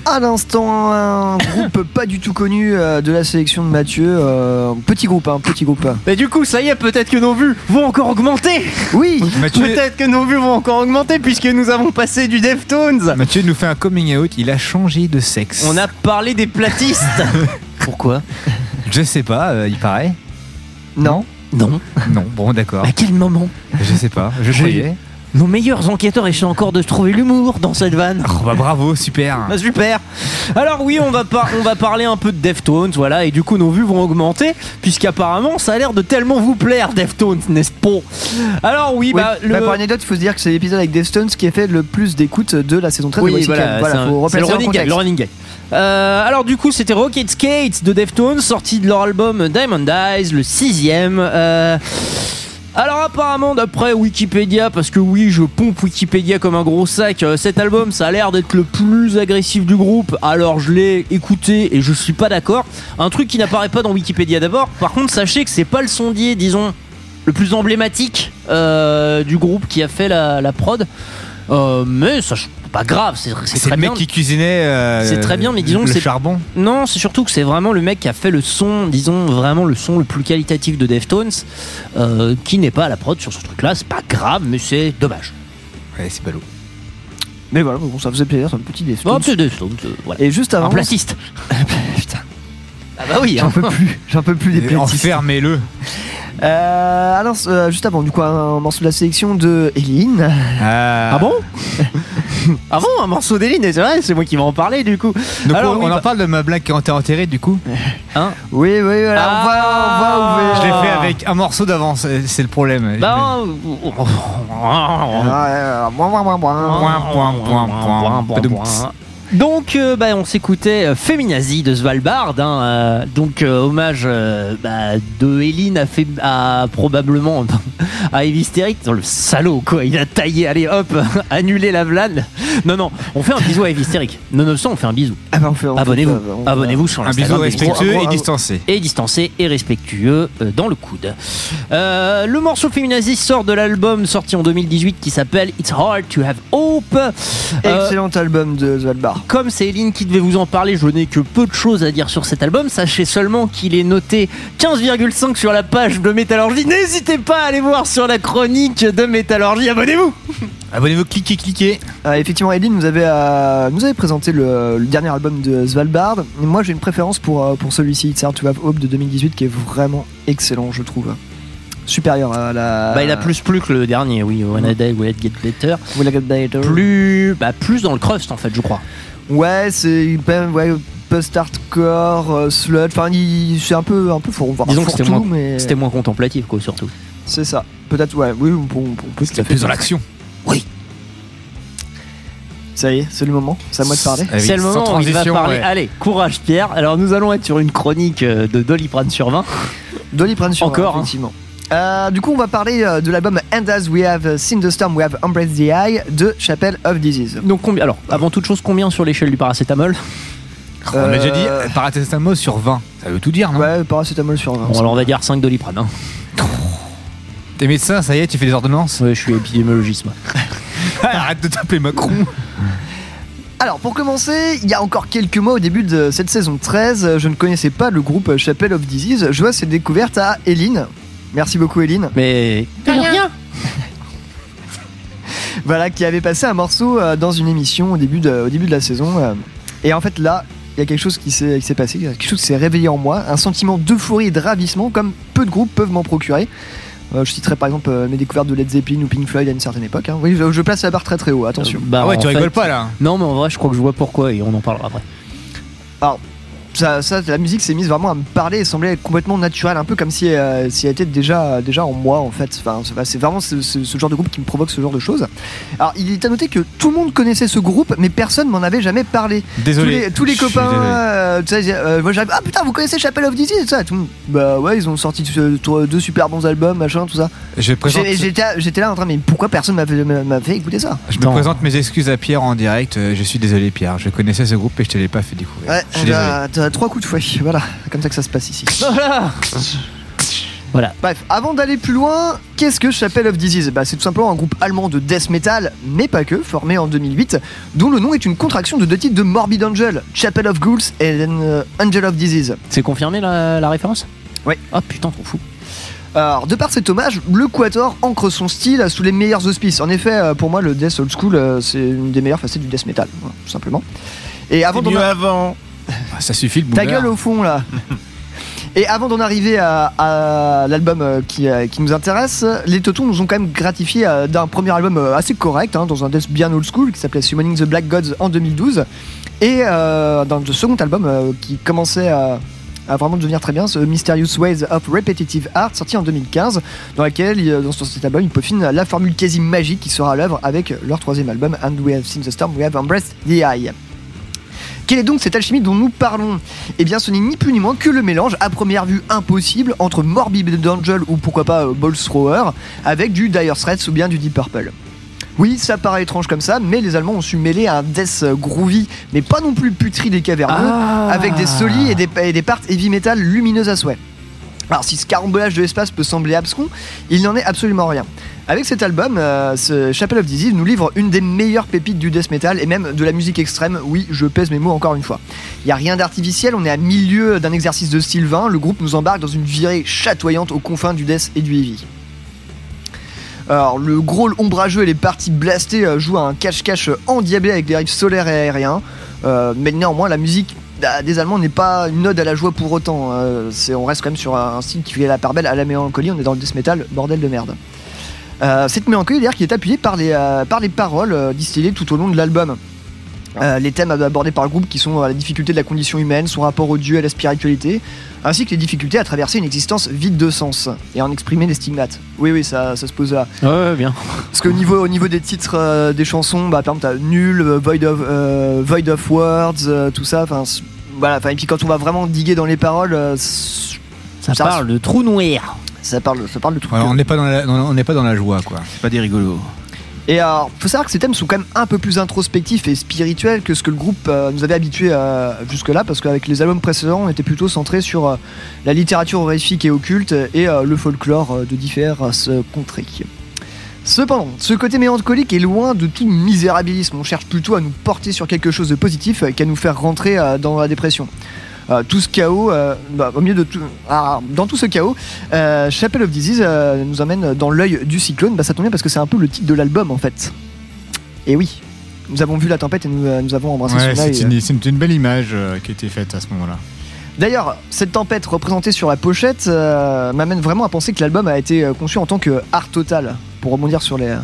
À l'instant, un groupe pas du tout connu de la sélection de Mathieu. Euh, petit groupe, hein, petit groupe. Mais du coup, ça y est, peut-être que nos vues vont encore augmenter! Oui! Mathieu... Peut-être que nos vues vont encore augmenter puisque nous avons passé du Deftones! Mathieu nous fait un coming out, il a changé de sexe. On a parlé des platistes! Pourquoi? Je sais pas, euh, il paraît. Non. Non. Non, bon, d'accord. À quel moment? Je sais pas, je croyais. Nos meilleurs enquêteurs essaient encore de trouver l'humour dans cette vanne. Oh bah bravo, super. Bah super. Alors oui, on va, par- on va parler un peu de Deftones, voilà, et du coup nos vues vont augmenter, puisqu'apparemment ça a l'air de tellement vous plaire, Deftones, n'est-ce pas? Alors oui, bah... Oui. Le... bah pour anecdote, il faut se dire que c'est l'épisode avec Deftones qui a fait le plus d'écoutes de la saison treize oui, de Westcam. Voilà, voilà, voilà, faut rappeler le running gag, le running gag. Euh, alors du coup, c'était Rocket Skates de Deftones, sorti de leur album Diamond Eyes, le sixième... Euh... Alors apparemment d'après Wikipédia, parce que oui je pompe Wikipédia comme un gros sac, euh, cet album ça a l'air d'être le plus agressif du groupe, alors je l'ai écouté et je suis pas d'accord. Un truc qui n'apparaît pas dans Wikipédia d'abord, par contre sachez que c'est pas le sondier disons le plus emblématique euh, du groupe qui a fait la, la prod, euh, mais ça c'est pas grave, c'est, c'est, c'est très bien. C'est le mec qui cuisinait euh, c'est très bien, mais disons le c'est... charbon. Non, c'est surtout que c'est vraiment le mec qui a fait le son, disons vraiment le son le plus qualitatif de Deftones, euh, qui n'est pas à la prod sur ce truc-là. C'est pas grave, mais c'est dommage. Ouais, c'est ballot. Mais voilà, bon, ça faisait plaisir, c'est un petit Deftones. Un petit Deftones, euh, voilà. Et juste avant. Un platiste. Putain. Ah bah oui, j'en hein. peux plus, j'en peux plus des platistes. Enfermez-le. Euh, alors, euh, juste avant, du coup, un morceau de la sélection de Éline. Euh... Ah bon? Ah bon, un morceau d'Éline, c'est vrai, c'est moi qui vais en parler du coup. Donc alors, on, oui, on en parle de ma blague qui était enterrée du coup. Hein? Oui, oui, voilà, ah, on va, on va ouvrir. Je l'ai fait avec un morceau d'avance, c'est le problème. Bah, donc, euh, bah, on s'écoutait Féminazi de Svalbard, hein, euh, donc euh, hommage euh, bah, de Éline à, Fé- à probablement à Evistéric. Le salaud quoi, il a taillé, allez hop, annuler la vlane. Non non, on fait un bisou à Evistéric. Nonobstant, on fait un bisou. Ah bah on fait, on abonnez-vous, fait, on abonnez-vous sur l'Instagram. Un bisou respectueux et distancé. Et distancé et respectueux euh, dans le coude. Euh, le morceau Féminazi sort de l'album sorti en deux mille dix-huit qui s'appelle It's Hard to Have Hope. Excellent euh, album de Svalbard. Comme c'est Éline qui devait vous en parler, je n'ai que peu de choses à dire sur cet album. Sachez seulement qu'il est noté quinze virgule cinq sur la page de Metalorgie. N'hésitez pas à aller voir sur la chronique de Metalorgie. Abonnez-vous. Abonnez-vous, cliquez, cliquez. Euh, effectivement, Éline nous avait, euh, nous avait présenté le, le dernier album de Svalbard. Et moi, j'ai une préférence pour, euh, pour celui-ci, It's Hard to Have Hope de deux mille dix-huit, qui est vraiment excellent, je trouve. Supérieur à la... Bah il a plus plu que le dernier, oui. Wanna Die, Will It Get Better. Will It Get Better. Plus... Bah plus dans le crust en fait, je crois. Ouais, c'est... Ouais, post-hardcore, euh, slut... Enfin, il... c'est un peu... un peu faut voir disons que c'était, tout, moins... Mais... c'était moins contemplatif, quoi, surtout. C'est ça. Peut-être, ouais. Oui, on peut... On peut c'était plus dans l'action. Oui. Ça y est, c'est le moment, c'est à moi de parler. Ah oui, c'est le moment où il va parler. Ouais. Allez, courage Pierre. Alors, nous allons être sur une chronique de Doliprane sur vingt. Doliprane sur vingt, effectivement. Hein. Euh, du coup, on va parler euh, de l'album And As We Have Seen the Storm We Have Embraced the Eye de Chapel of Disease. Donc, combien, alors, avant toute chose, combien sur l'échelle du paracétamol? On euh... a déjà dit euh, paracétamol sur vingt. Ça veut tout dire, non? Ouais, paracétamol sur vingt. Bon, alors on va dire cinq doliprane. Hein. T'es médecin, ça y est, tu fais des ordonnances? Ouais, je suis épidémiologiste, moi. Arrête de t'appeler Macron. Alors pour commencer, il y a encore quelques mois au début de cette saison treize, je ne connaissais pas le groupe Chapel of Disease. Je vois cette découverte à Éline. Merci beaucoup Éline. Mais... Rien, rien. Voilà, qui avait passé un morceau euh, dans une émission au début de, au début de la saison. Euh, et en fait là, il y a quelque chose qui s'est, qui s'est passé, quelque chose qui s'est réveillé en moi. Un sentiment d'euphorie et de ravissement, comme peu de groupes peuvent m'en procurer. Euh, je citerai par exemple euh, mes découvertes de Led Zeppelin ou Pink Floyd à une certaine époque. Hein. Oui, je, je place la barre très très haut, attention. Euh, bah, ouais, tu fait, rigoles pas là. Non mais en vrai, je crois que je vois pourquoi et on en parlera après. Alors... ça, ça, la musique s'est mise vraiment à me parler et semblait complètement naturelle, un peu comme si, euh, si elle était déjà, déjà en moi en fait. Enfin, c'est vraiment ce, ce, ce genre de groupe qui me provoque ce genre de choses. Alors il est à noter que tout le monde connaissait ce groupe, mais personne m'en avait jamais parlé. Désolé. Tous les, tous les copains, euh, tu sais, euh, moi j'avais, ah putain vous connaissez Chapel of Disease et ça. Tout le monde, bah ouais ils ont sorti deux super bons albums, machin, tout ça. Je présente... j'étais, j'étais là en train mais pourquoi personne m'a fait, m'a fait écouter ça. Je me présente mes excuses à Pierre en direct. Je suis désolé Pierre, je connaissais ce groupe et je te l'ai pas fait découvrir. Ouais, je suis bah, t'as trois coups de fouet, voilà, comme ça que ça se passe ici. Voilà. Voilà. Bref, avant d'aller plus loin, qu'est-ce que Chapel of Disease ? Bah, c'est tout simplement un groupe allemand de death metal, mais pas que, formé en deux mille huit, dont le nom est une contraction de deux titres de Morbid Angel, Chapel of Ghouls et euh, Angel of Disease. C'est confirmé la, la référence ? Oui. Oh putain, trop fou. Alors, de par cet hommage, le Quator ancre son style sous les meilleurs auspices. En effet, pour moi, le death old school, c'est une des meilleures facettes du death metal, voilà, tout simplement. Et avant c'est mieux a... avant. Ça suffit le boomer. Ta gueule au fond là. Et avant d'en arriver à, à l'album qui, qui nous intéresse, les Teutons nous ont quand même gratifié d'un premier album assez correct, hein, dans un death bien old school qui s'appelait Summoning the Black Gods en deux mille douze, et euh, dans le second album euh, qui commençait à, à vraiment devenir très bien, ce Mysterious Wave of Repetitive Arts sorti en deux mille quinze, dans laquelle, dans cet album, ils peaufinent la formule quasi magique qui sera à l'œuvre avec leur troisième album And As We Have Seen the Storm We Have Embraced the Eye. Quelle est donc cette alchimie dont nous parlons ? Eh bien, ce n'est ni plus ni moins que le mélange, à première vue impossible, entre Morbid Angel ou pourquoi pas Bolt Thrower, avec du Dire Straits ou bien du Deep Purple. Oui, ça paraît étrange comme ça, mais les Allemands ont su mêler un death groovy, mais pas non plus putri des caverneux, ah. avec des solis et des, et des parts heavy metal lumineuses à souhait. Alors, si ce carambolage de l'espace peut sembler abscon, il n'en est absolument rien. Avec cet album, euh, ce Chapel of Disease nous livre une des meilleures pépites du death metal et même de la musique extrême. Oui, je pèse mes mots encore une fois. Il n'y a rien d'artificiel, on est à milieu d'un exercice de Sylvain. Le groupe nous embarque dans une virée chatoyante aux confins du death et du heavy. Alors, le growl ombrageux et les parties blastées euh, jouent à un cache-cache endiablé avec des riffs solaires et aériens. Euh, mais néanmoins, la musique bah, des Allemands n'est pas une ode à la joie pour autant. Euh, c'est, on reste quand même sur un style qui fait la part belle à la mélancolie. On est dans le death metal, bordel de merde. Euh, cette mélancolie d'ailleurs qui est appuyée par les, euh, par les paroles euh, distillées tout au long de l'album. Euh, les thèmes abordés par le groupe qui sont euh, la difficulté de la condition humaine, son rapport au Dieu et à la spiritualité, ainsi que les difficultés à traverser une existence vide de sens et à en exprimer les stigmates. Oui, oui, ça, ça se pose là. Ouais, ouais, bien. Parce qu'au niveau, au niveau des titres euh, des chansons, bah, par exemple, t'as Nul, euh, Void of, euh, Void of Words, euh, tout ça. Voilà, et puis quand on va vraiment diguer dans les paroles, euh, ça, ça parle de trou noir. Ça parle, ça parle de tout. Ouais, on n'est pas dans la, on n'est pas dans la joie, quoi. C'est pas des rigolos. Et alors, faut savoir que ces thèmes sont quand même un peu plus introspectifs et spirituels que ce que le groupe euh, nous avait habitué euh, jusque-là, parce qu'avec les albums précédents, on était plutôt centré sur euh, la littérature horrifique et occulte et euh, le folklore euh, de diverses euh, contrées. Cependant, ce côté mélancolique est loin de tout misérabilisme. On cherche plutôt à nous porter sur quelque chose de positif euh, qu'à nous faire rentrer euh, dans la dépression. Euh, tout ce chaos, euh, bah, au milieu de tout, ah, dans tout ce chaos, euh, Chapel of Disease euh, nous emmène dans l'œil du cyclone. Bah, ça tombe bien parce que c'est un peu le titre de l'album en fait. Et oui, nous avons vu la tempête et nous, euh, nous avons embrassé ouais, son œil. C'est une, c'est une belle image euh, qui a été faite à ce moment-là. D'ailleurs, cette tempête représentée sur la pochette euh, m'amène vraiment à penser que l'album a été conçu en tant que art total, pour rebondir sur les. Euh,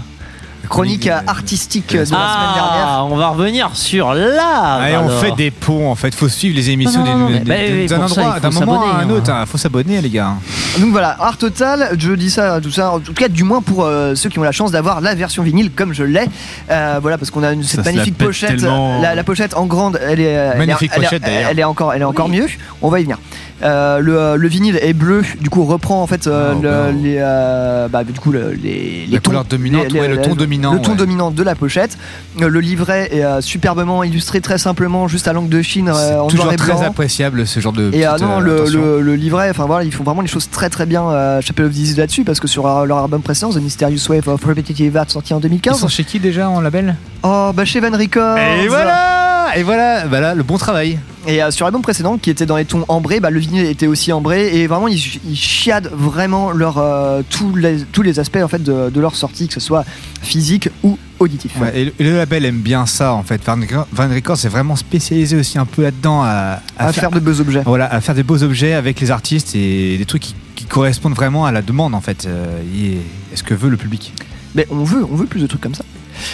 Chronique artistique de la ah, semaine dernière. On va revenir sur l'art. Ouais, on fait des ponts en fait. Faut suivre les émissions non, non, des, bah, des, oui, d'un endroit, ça, d'un moment à un autre. Hein. Faut s'abonner les gars. Donc voilà, Art Total. Je dis ça, tout ça. En tout cas, du moins pour euh, ceux qui ont la chance d'avoir la version vinyle comme je l'ai. Euh, voilà, parce qu'on a une, cette ça, magnifique la pochette. Tellement... La, la pochette en grande, elle est magnifique elle, pochette elle, d'ailleurs. Elle est encore, elle est encore oui. mieux. On va y venir. Euh, le, le vinyle est bleu, du coup on reprend en fait euh, oh, le, wow. les, euh, bah, du coup le, les, les tons dominants, ouais, le ton dominant, le ton ouais. dominant de la pochette. Euh, le livret est euh, superbement illustré, très simplement, juste à l'angle de Chine. Euh, en toujours très blanc. Appréciable ce genre de. Et euh, non, euh, le, le, le livret, enfin voilà, ils font vraiment les choses très très bien. Euh, Chapel of Disease là-dessus, parce que sur euh, leur album précédent, The Mysterious Wave of Repetitive Arts, sorti en deux mille quinze. Ils sont chez qui déjà en label ? Oh, bah chez Van Records. Et voilà. Et voilà, bah là, le bon travail. Et euh, sur l'album précédent, qui était dans les tons ambrés, bah, le vinyle était aussi ambré. Et vraiment, ils, ils chiadent vraiment leur, euh, tous, les, tous les aspects en fait, de, de leur sortie, que ce soit physique ou auditif. Ouais, et, le, et le label aime bien ça, en fait. Van, Van Records est vraiment spécialisé aussi un peu là-dedans. À, à, à faire, faire de beaux objets. Voilà, à faire des beaux objets avec les artistes et des trucs qui, qui correspondent vraiment à la demande, en fait. Euh, est, est-ce que veut le public ? Mais on veut, on veut plus de trucs comme ça.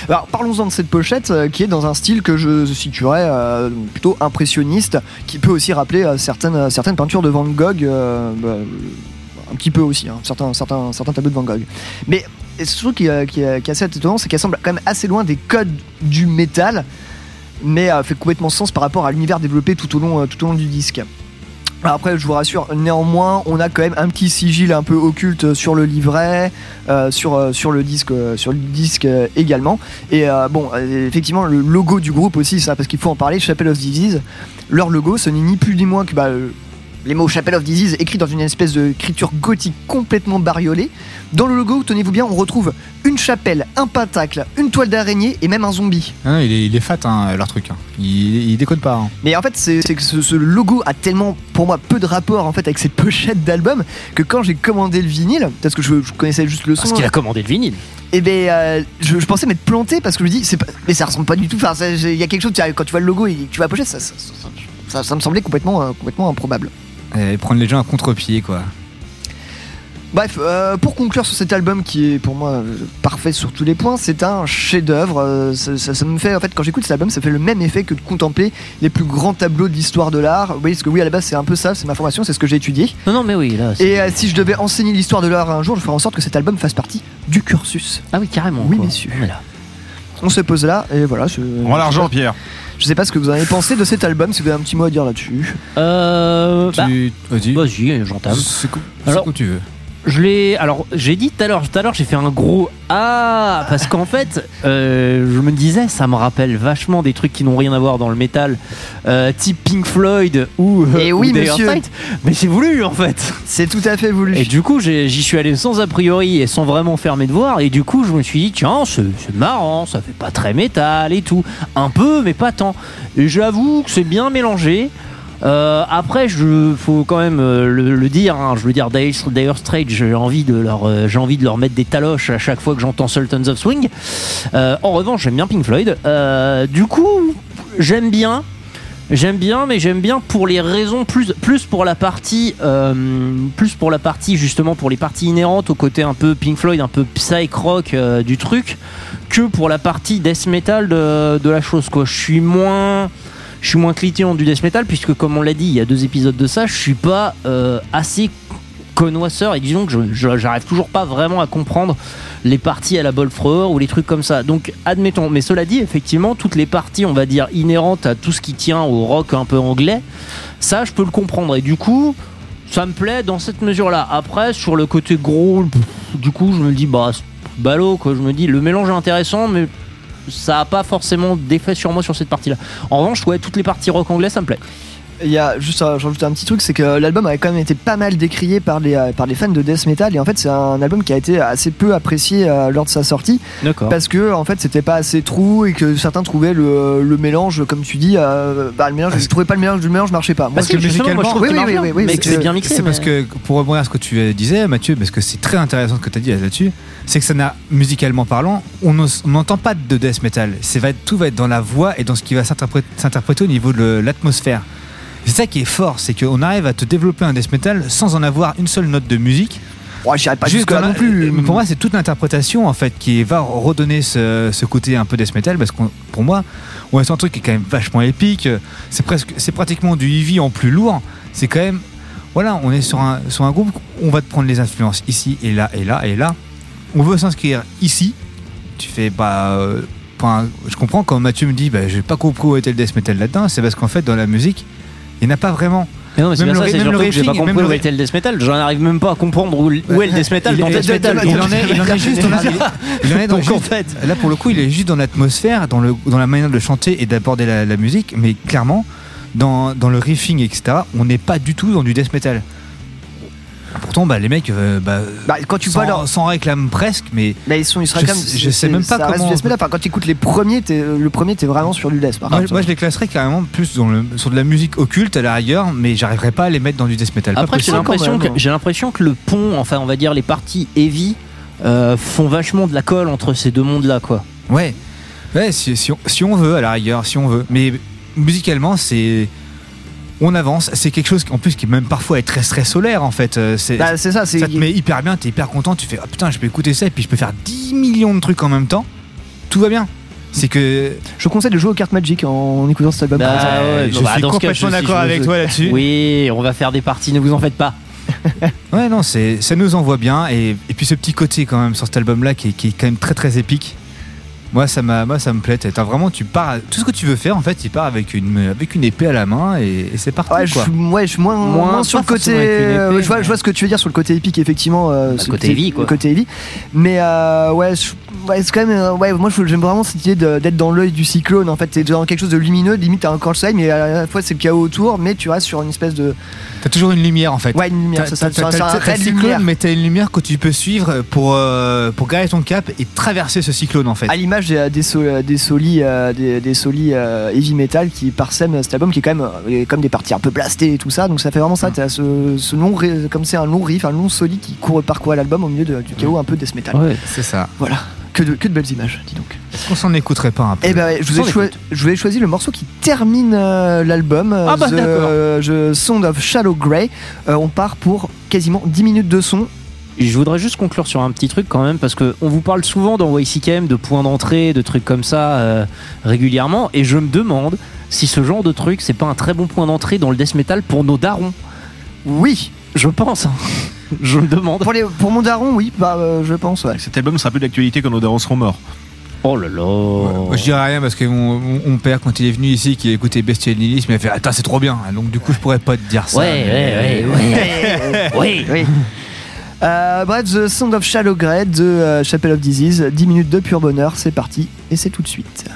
Alors parlons-en de cette pochette euh, qui est dans un style que je situerais euh, plutôt impressionniste, qui peut aussi rappeler euh, certaines, certaines peintures de Van Gogh, euh, bah, un petit peu aussi, hein, certains, certains, certains tableaux de Van Gogh. Mais ce truc qui, qui, qui est assez étonnant, c'est qu'elle semble quand même assez loin des codes du métal, mais euh, fait complètement sens par rapport à l'univers développé tout au long, euh, tout au long du disque. Alors après, je vous rassure, néanmoins, on a quand même un petit sigil un peu occulte sur le livret, euh, sur, sur le disque, euh, sur le disque euh, également. Et euh, bon, euh, effectivement, le logo du groupe aussi, ça, parce qu'il faut en parler, Chapel of Disease, leur logo, ce n'est ni plus ni moins que... Bah, euh, les mots Chapel of Disease écrits dans une espèce de écriture gothique complètement bariolée. Dans le logo, tenez-vous bien, on retrouve une chapelle, un pentacle, une toile d'araignée et même un zombie. Ah, il, est, il est fat hein, leur truc, hein. Il, il déconne pas. Hein. Mais en fait, c'est, c'est que ce, ce logo a tellement, pour moi, peu de rapport en fait avec cette pochette d'album que quand j'ai commandé le vinyle, parce que je, je connaissais juste le son. Parce qu'il a commandé le vinyle. Et eh ben, euh, je, je pensais m'être planté parce que je me dis, c'est pas, mais ça ressemble pas du tout. Enfin, il y a quelque chose. Quand tu vois le logo et que tu vois la pochette, ça, ça, ça, ça, ça, ça me semblait complètement, euh, complètement improbable. Et prendre les gens à contre-pied quoi. Bref, euh, pour conclure sur cet album qui est pour moi parfait sur tous les points, c'est un chef-d'œuvre. Euh, ça, ça, ça me fait, en fait, quand j'écoute cet album, ça fait le même effet que de contempler les plus grands tableaux de l'histoire de l'art. Vous voyez, parce que oui, à la base, c'est un peu ça, c'est ma formation, c'est ce que j'ai étudié. Non, non, mais oui. Là, et euh, si je devais enseigner l'histoire de l'art un jour, je ferais en sorte que cet album fasse partie du cursus. Ah oui, carrément. Oui, quoi. Messieurs. Voilà. On se pose là et voilà. Je... On a l'argent, Pierre. Je sais pas ce que vous en avez pensé de cet album, si vous avez un petit mot à dire là-dessus. Euh. Tu... Bah, vas-y. Vas-y, j'entame. C'est cool. Alors, c'est cool, tu veux. Je l'ai. Alors, j'ai dit tout à l'heure, tout à l'heure, j'ai fait un gros ah parce qu'en fait, euh, je me disais, ça me rappelle vachement des trucs qui n'ont rien à voir dans le métal, euh, type Pink Floyd ou. Et euh, oui, ou monsieur. Fight. Mais c'est voulu en fait. C'est tout à fait voulu. Et du coup, j'ai, j'y suis allé sans a priori et sans vraiment faire mes devoirs. Et du coup, je me suis dit, tiens, c'est, c'est marrant, ça fait pas très métal et tout, un peu, mais pas tant. Et j'avoue que c'est bien mélangé. Euh, après, je faut quand même euh, le, le dire. Hein, je veux dire, Dire Straits, j'ai envie de leur, euh, j'ai envie de leur mettre des taloches à chaque fois que j'entends Sultans of Swing. Euh, en revanche, j'aime bien Pink Floyd. Euh, du coup, j'aime bien, j'aime bien, mais j'aime bien pour les raisons plus, plus pour la partie, euh, plus pour la partie justement pour les parties inhérentes au côté un peu Pink Floyd, un peu psych rock euh, du truc, que pour la partie death metal de, de la chose. Quoi, je suis moins. Je suis moins client du death metal puisque, comme on l'a dit, il y a deux épisodes de ça, je suis pas euh, assez connoisseur et disons que je, je j'arrive toujours pas vraiment à comprendre les parties à la Bolt Thrower ou les trucs comme ça. Donc, admettons. Mais cela dit, effectivement, toutes les parties, on va dire inhérentes à tout ce qui tient au rock un peu anglais, ça, je peux le comprendre. Et du coup, ça me plaît dans cette mesure-là. Après, sur le côté gros, du coup, je me dis bah ballot quoi. Je me dis le mélange est intéressant, mais ça n'a pas forcément d'effet sur moi sur cette partie-là. En revanche, ouais, toutes les parties rock anglais, ça me plaît. Il y a juste, j'en rajoute un petit truc, c'est que l'album a quand même été pas mal décrié par les par les fans de death metal et en fait c'est un album qui a été assez peu apprécié euh, lors de sa sortie. D'accord. Parce que en fait c'était pas assez true et que certains trouvaient le le mélange, comme tu dis, euh, bah le mélange, parce je trouvais pas le mélange, le mélange marchait pas. Moi, parce que musicalement, moi, je oui, oui, oui, oui, oui, mais c'est, c'est bien mixé. C'est mais... parce que pour rebondir à ce que tu disais, Mathieu, parce que c'est très intéressant ce que tu as dit là-dessus, c'est que ça n'a, musicalement parlant, on n'entend pas de death metal. C'est va tout va être dans la voix et dans ce qui va s'interpréter, s'interpréter au niveau de l'atmosphère. C'est ça qui est fort, c'est qu'on arrive à te développer un death metal sans en avoir une seule note de musique. Ouais, j'y arrive pas jusque là non plus. Mais pour moi, c'est toute l'interprétation en fait qui va redonner ce, ce côté un peu death metal, parce que pour moi, on est un truc qui est quand même vachement épique. C'est presque, c'est pratiquement du heavy en plus lourd. C'est quand même, voilà, on est sur un sur un groupe, on va te prendre les influences ici et là et là et là. On veut s'inscrire ici. Tu fais bah. Euh, un, je comprends quand Mathieu me dit, bah, j'ai pas compris où était le death metal là-dedans. C'est parce qu'en fait, dans la musique. Il n'y en a pas vraiment. Mais non, mais c'est même bien le, ça, c'est même le riffing, j'ai pas compris où était le death metal. J'en arrive même pas à comprendre où, où est le death metal dans death metal. Il en est juste. Il en est dans. En fait, là pour le coup, il est juste dans l'atmosphère, dans le dans la manière de chanter et d'aborder la, la musique. Mais clairement, dans dans le riffing et cetera, on n'est pas du tout dans du death metal. Pourtant, bah, les mecs, euh, bah, bah, quand tu s'en, leur... s'en réclament presque, mais bah, ils sont, ils se réclament, je, je sais même pas comment. Enfin, quand tu écoutes les premiers, t'es, le premier, t'es vraiment sur du death. Par moi, moi, je les classerais carrément plus dans le, sur de la musique occulte à la rigueur, mais j'arriverais pas à les mettre dans du death metal. Après, j'ai l'impression, que, j'ai l'impression que le pont, enfin, on va dire les parties heavy, euh, font vachement de la colle entre ces deux mondes-là, quoi. Ouais, ouais, si, si, on, si on veut, à la rigueur, si on veut. Mais musicalement, c'est. On avance, c'est quelque chose en plus qui même parfois est très très solaire en fait. C'est, bah, c'est ça, c'est... ça te met hyper bien, t'es hyper content, tu fais ah oh, putain je peux écouter ça et puis je peux faire dix millions de trucs en même temps. tout va bien. C'est que je conseille de jouer aux cartes Magic en écoutant cet album. Bah, par exemple. Ouais, je bah, suis complètement cas, je d'accord suis, avec je... toi là-dessus. Oui, on va faire des parties, ne vous en faites pas. Ouais, non, c'est, ça nous envoie bien. Et, et puis ce petit côté quand même sur cet album-là qui est, qui est quand même très très épique. Moi, ça m'a, moi, ça me plaît. T'as vraiment, tu pars, tout ce que tu veux faire, en fait, tu pars avec une, avec une épée à la main et, et c'est parti. Ouais, quoi. Je, ouais, je suis moins, moins, moins sur le côté. Épée, ouais, je, vois, je vois ce que tu veux dire sur le côté épique, effectivement. Euh, bah, ce côté heavy, quoi. Le côté heavy. Mais euh, ouais, je, ouais, c'est quand même. Ouais, moi, j'aime vraiment cette idée de, d'être dans l'œil du cyclone. En fait, t'es dans quelque chose de lumineux. Limite, t'as encore le soleil, mais à la fois c'est le chaos autour. Mais tu restes sur une espèce de. T'as toujours une lumière, en fait. Ouais, une lumière. T'as, ça, t'as, ça, t'as, t'as un cyclone, lumière. Mais t'as une lumière que tu peux suivre pour euh, pour garder ton cap et traverser ce cyclone, en fait. À l'image Des, des, so- des solis, euh, des, des solis euh, heavy metal qui parsèment cet album, qui est quand même euh, comme des parties un peu blastées et tout ça, donc ça fait vraiment ça. T'as ce, ce long, ré- comme c'est un long riff, un long soli qui court parcourt l'album au milieu de, du chaos un peu death metal. Ouais, c'est ça. Voilà, que de, que de belles images, dis donc. Est-ce qu'on s'en écouterait pas un peu? Eh ben, je vous ai choi- je vous ai choisi le morceau qui termine euh, l'album, ah bah, The euh, Sound of Shallow Grey. Euh, on part pour quasiment dix minutes de son. Je voudrais juste conclure sur un petit truc quand même, parce qu'on vous parle souvent dans Y C K M de points d'entrée, de trucs comme ça euh, régulièrement, et je me demande si ce genre de truc c'est pas un très bon point d'entrée dans le death metal pour nos darons. Oui, je pense. Je me demande. Pour, les, pour mon daron, oui, bah euh, je pense. Ouais. Cet album sera plus d'actualité quand nos darons seront morts. Oh là là. Ouais, je dirais rien parce que mon, mon père, quand il est venu ici, qui écoutait Bestial Nihilisme, il m'a fait attends, c'est trop bien. Donc du coup, je pourrais pas te dire ça. Ouais, mais... ouais, ouais, ouais. Oui, oui. Euh, bref, The Sound of Shallow Grey de euh, Chapel of Disease, dix minutes de pur bonheur, c'est parti et c'est tout de suite.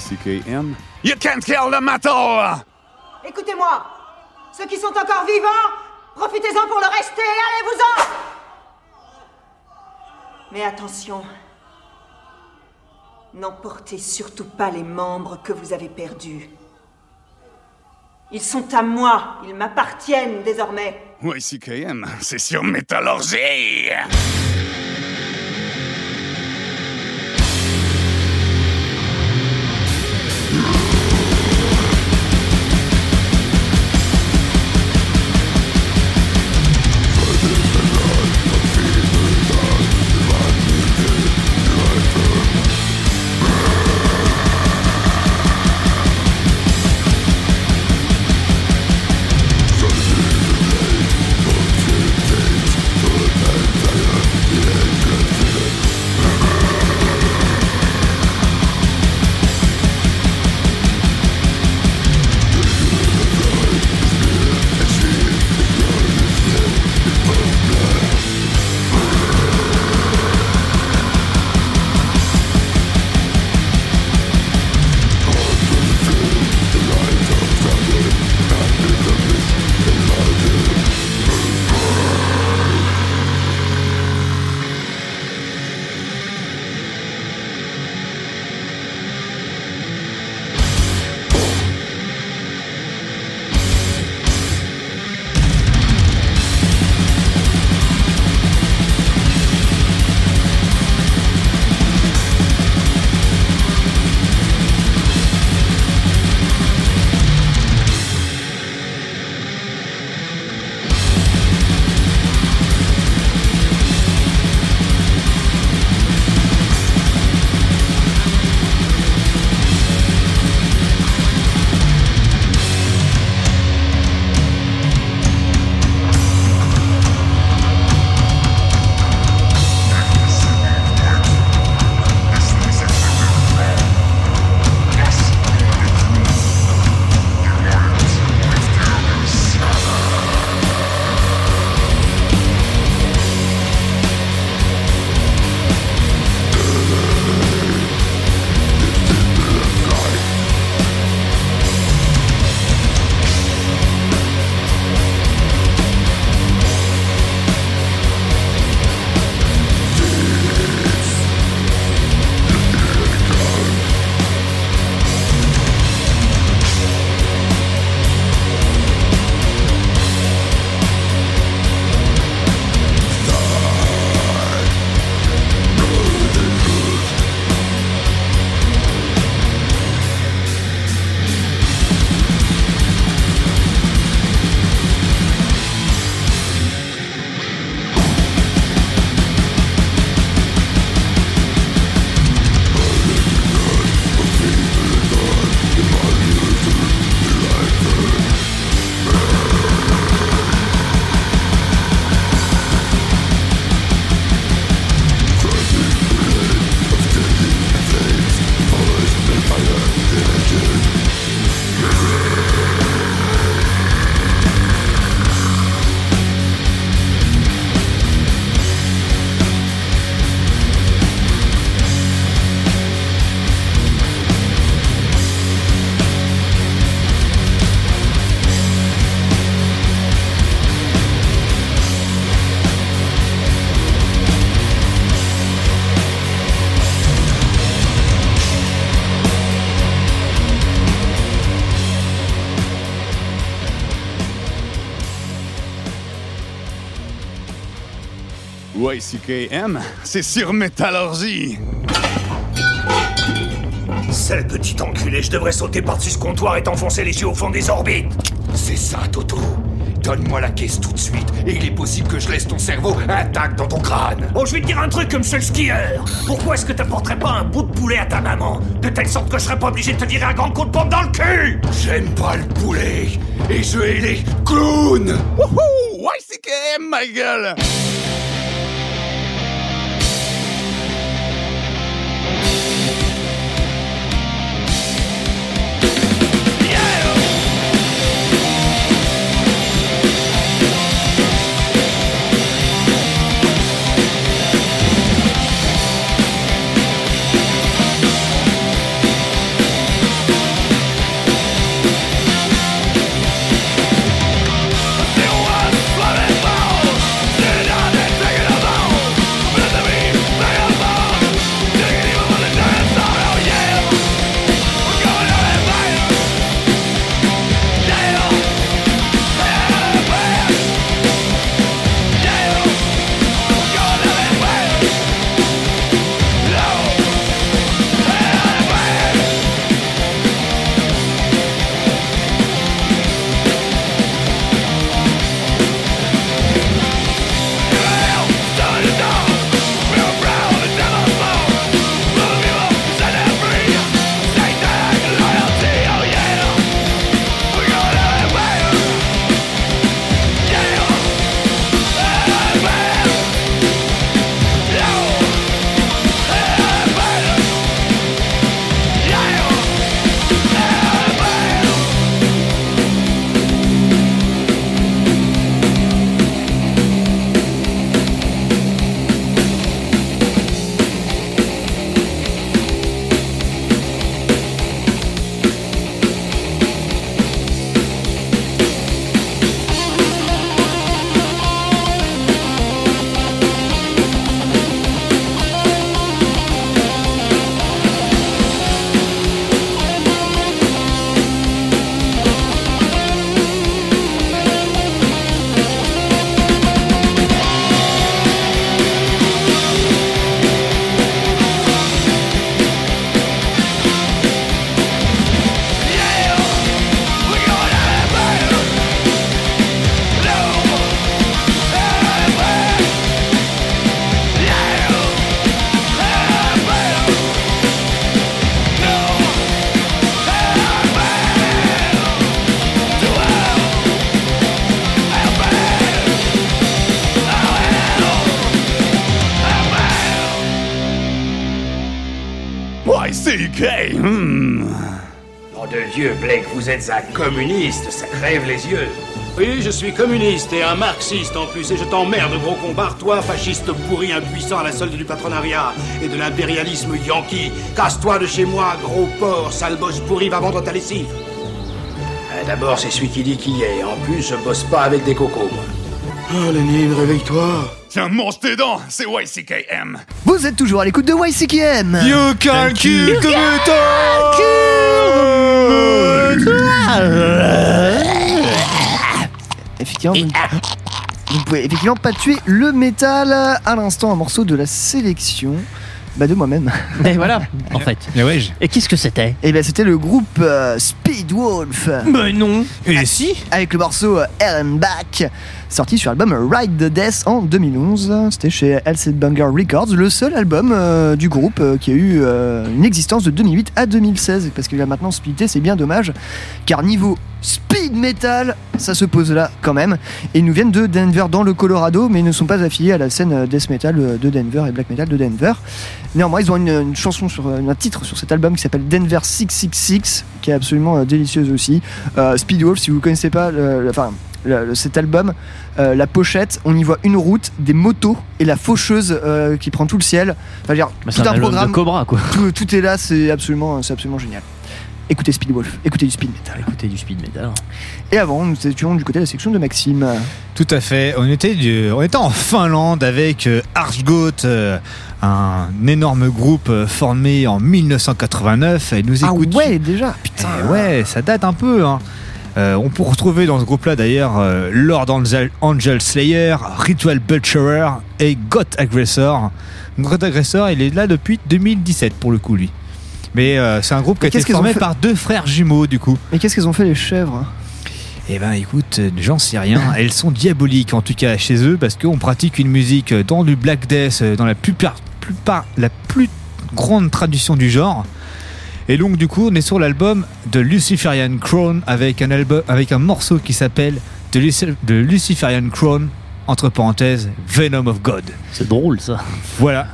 C K M. You can't kill the metal! Écoutez-moi! Ceux qui sont encore vivants, profitez-en pour le rester, allez-vous-en! Mais attention, n'emportez surtout pas les membres que vous avez perdus. Ils sont à moi, ils m'appartiennent désormais. Y C K M, c'est sur Metalorgie. Y C K M, c'est sur Metalorgie. Sale petit enculé, je devrais sauter par-dessus ce comptoir et t'enfoncer les yeux au fond des orbites. C'est ça, Toto. Donne-moi la caisse tout de suite et il est possible que je laisse ton cerveau intact dans ton crâne. Oh, je vais te dire un truc comme seul skieur. Pourquoi est-ce que t'apporterais pas un bout de poulet à ta maman, de telle sorte que je serais pas obligé de te virer un grand coup de pompe dans le cul? J'aime pas le poulet et je hais les clowns. Wouhou, Y C K M, ma gueule. Did I? Y C K. hmm. Nom de Dieu, Blake, vous êtes un communiste, ça crève les yeux. Oui, je suis communiste et un marxiste en plus, et je t'emmerde, gros combat, toi, fasciste pourri, impuissant à la solde du patronariat et de l'impérialisme yankee. Casse-toi de chez moi, gros porc, sale bosse pourri, va vendre ta lessive. Ben, d'abord, c'est celui qui dit qui est, en plus, je bosse pas avec des cocos, moi. Oh, Lénine, réveille-toi. Tiens, mange tes dents, c'est Y C K M. Vous êtes toujours à l'écoute de Y C K M. You can kill the metal. Effectivement, vous ne pouvez effectivement pas tuer le métal. À l'instant, un morceau de la sélection... Bah de moi-même. Et voilà, en fait. Et, ouais, je... et qu'est-ce que c'était ? Et ben c'était le groupe euh, Speedwolf. Mais non. Et avec, si Avec le morceau Hell and Back, sorti sur l'album Ride the Death en deux mille onze. C'était chez L C Banger Records, le seul album euh, du groupe euh, qui a eu euh, une existence de deux mille huit à deux mille seize. Parce qu'il a maintenant splitté, c'est bien dommage. Car niveau speed metal, ça se pose là quand même. Et ils nous viennent de Denver dans le Colorado, mais ils ne sont pas affiliés à la scène death metal de Denver et black metal de Denver. Néanmoins, ils ont une, une chanson, sur, un titre sur cet album qui s'appelle Denver six cent soixante-six, qui est absolument euh, délicieuse aussi. Euh, Speedwolf, si vous ne connaissez pas euh, enfin, le, le, cet album, euh, la pochette, on y voit une route, des motos et la faucheuse euh, qui prend tout le ciel. Enfin, dire, bah, tout un, un programme. De Cobra, quoi. Tout, tout est là, c'est absolument, c'est absolument génial. Écoutez Speedwolf, écoutez du speed metal. Écoutez du speed metal. Et avant, nous étions du côté de la section de Maxime. Tout à fait. On était, du... On était en Finlande avec Archgoat, un énorme groupe formé en dix-neuf cent quatre-vingt-neuf. Et nous écoute... Ah ouais, déjà. Putain. Et ouais, ça date un peu. Hein. Euh, on peut retrouver dans ce groupe-là d'ailleurs euh, Lord Angel, Angel Slayer, Ritual Butcherer et Goat Aggressor. Goat Aggressor, il est là depuis deux mille dix-sept pour le coup, lui. Mais euh, c'est un groupe qui a été formé fait... par deux frères jumeaux, du coup. Mais qu'est-ce qu'ils ont fait, les chèvres ? Eh ben, écoute, j'en sais rien. Elles sont diaboliques, en tout cas, chez eux, parce qu'on pratique une musique dans du Black Death, dans la plupart, plupart, la plus grande tradition du genre. Et donc, du coup, on est sur l'album de Luciferian Crown, avec un, album, avec un morceau qui s'appelle The Luc- The Luciferian Crown, entre parenthèses, Venom of God. C'est drôle, ça. Voilà.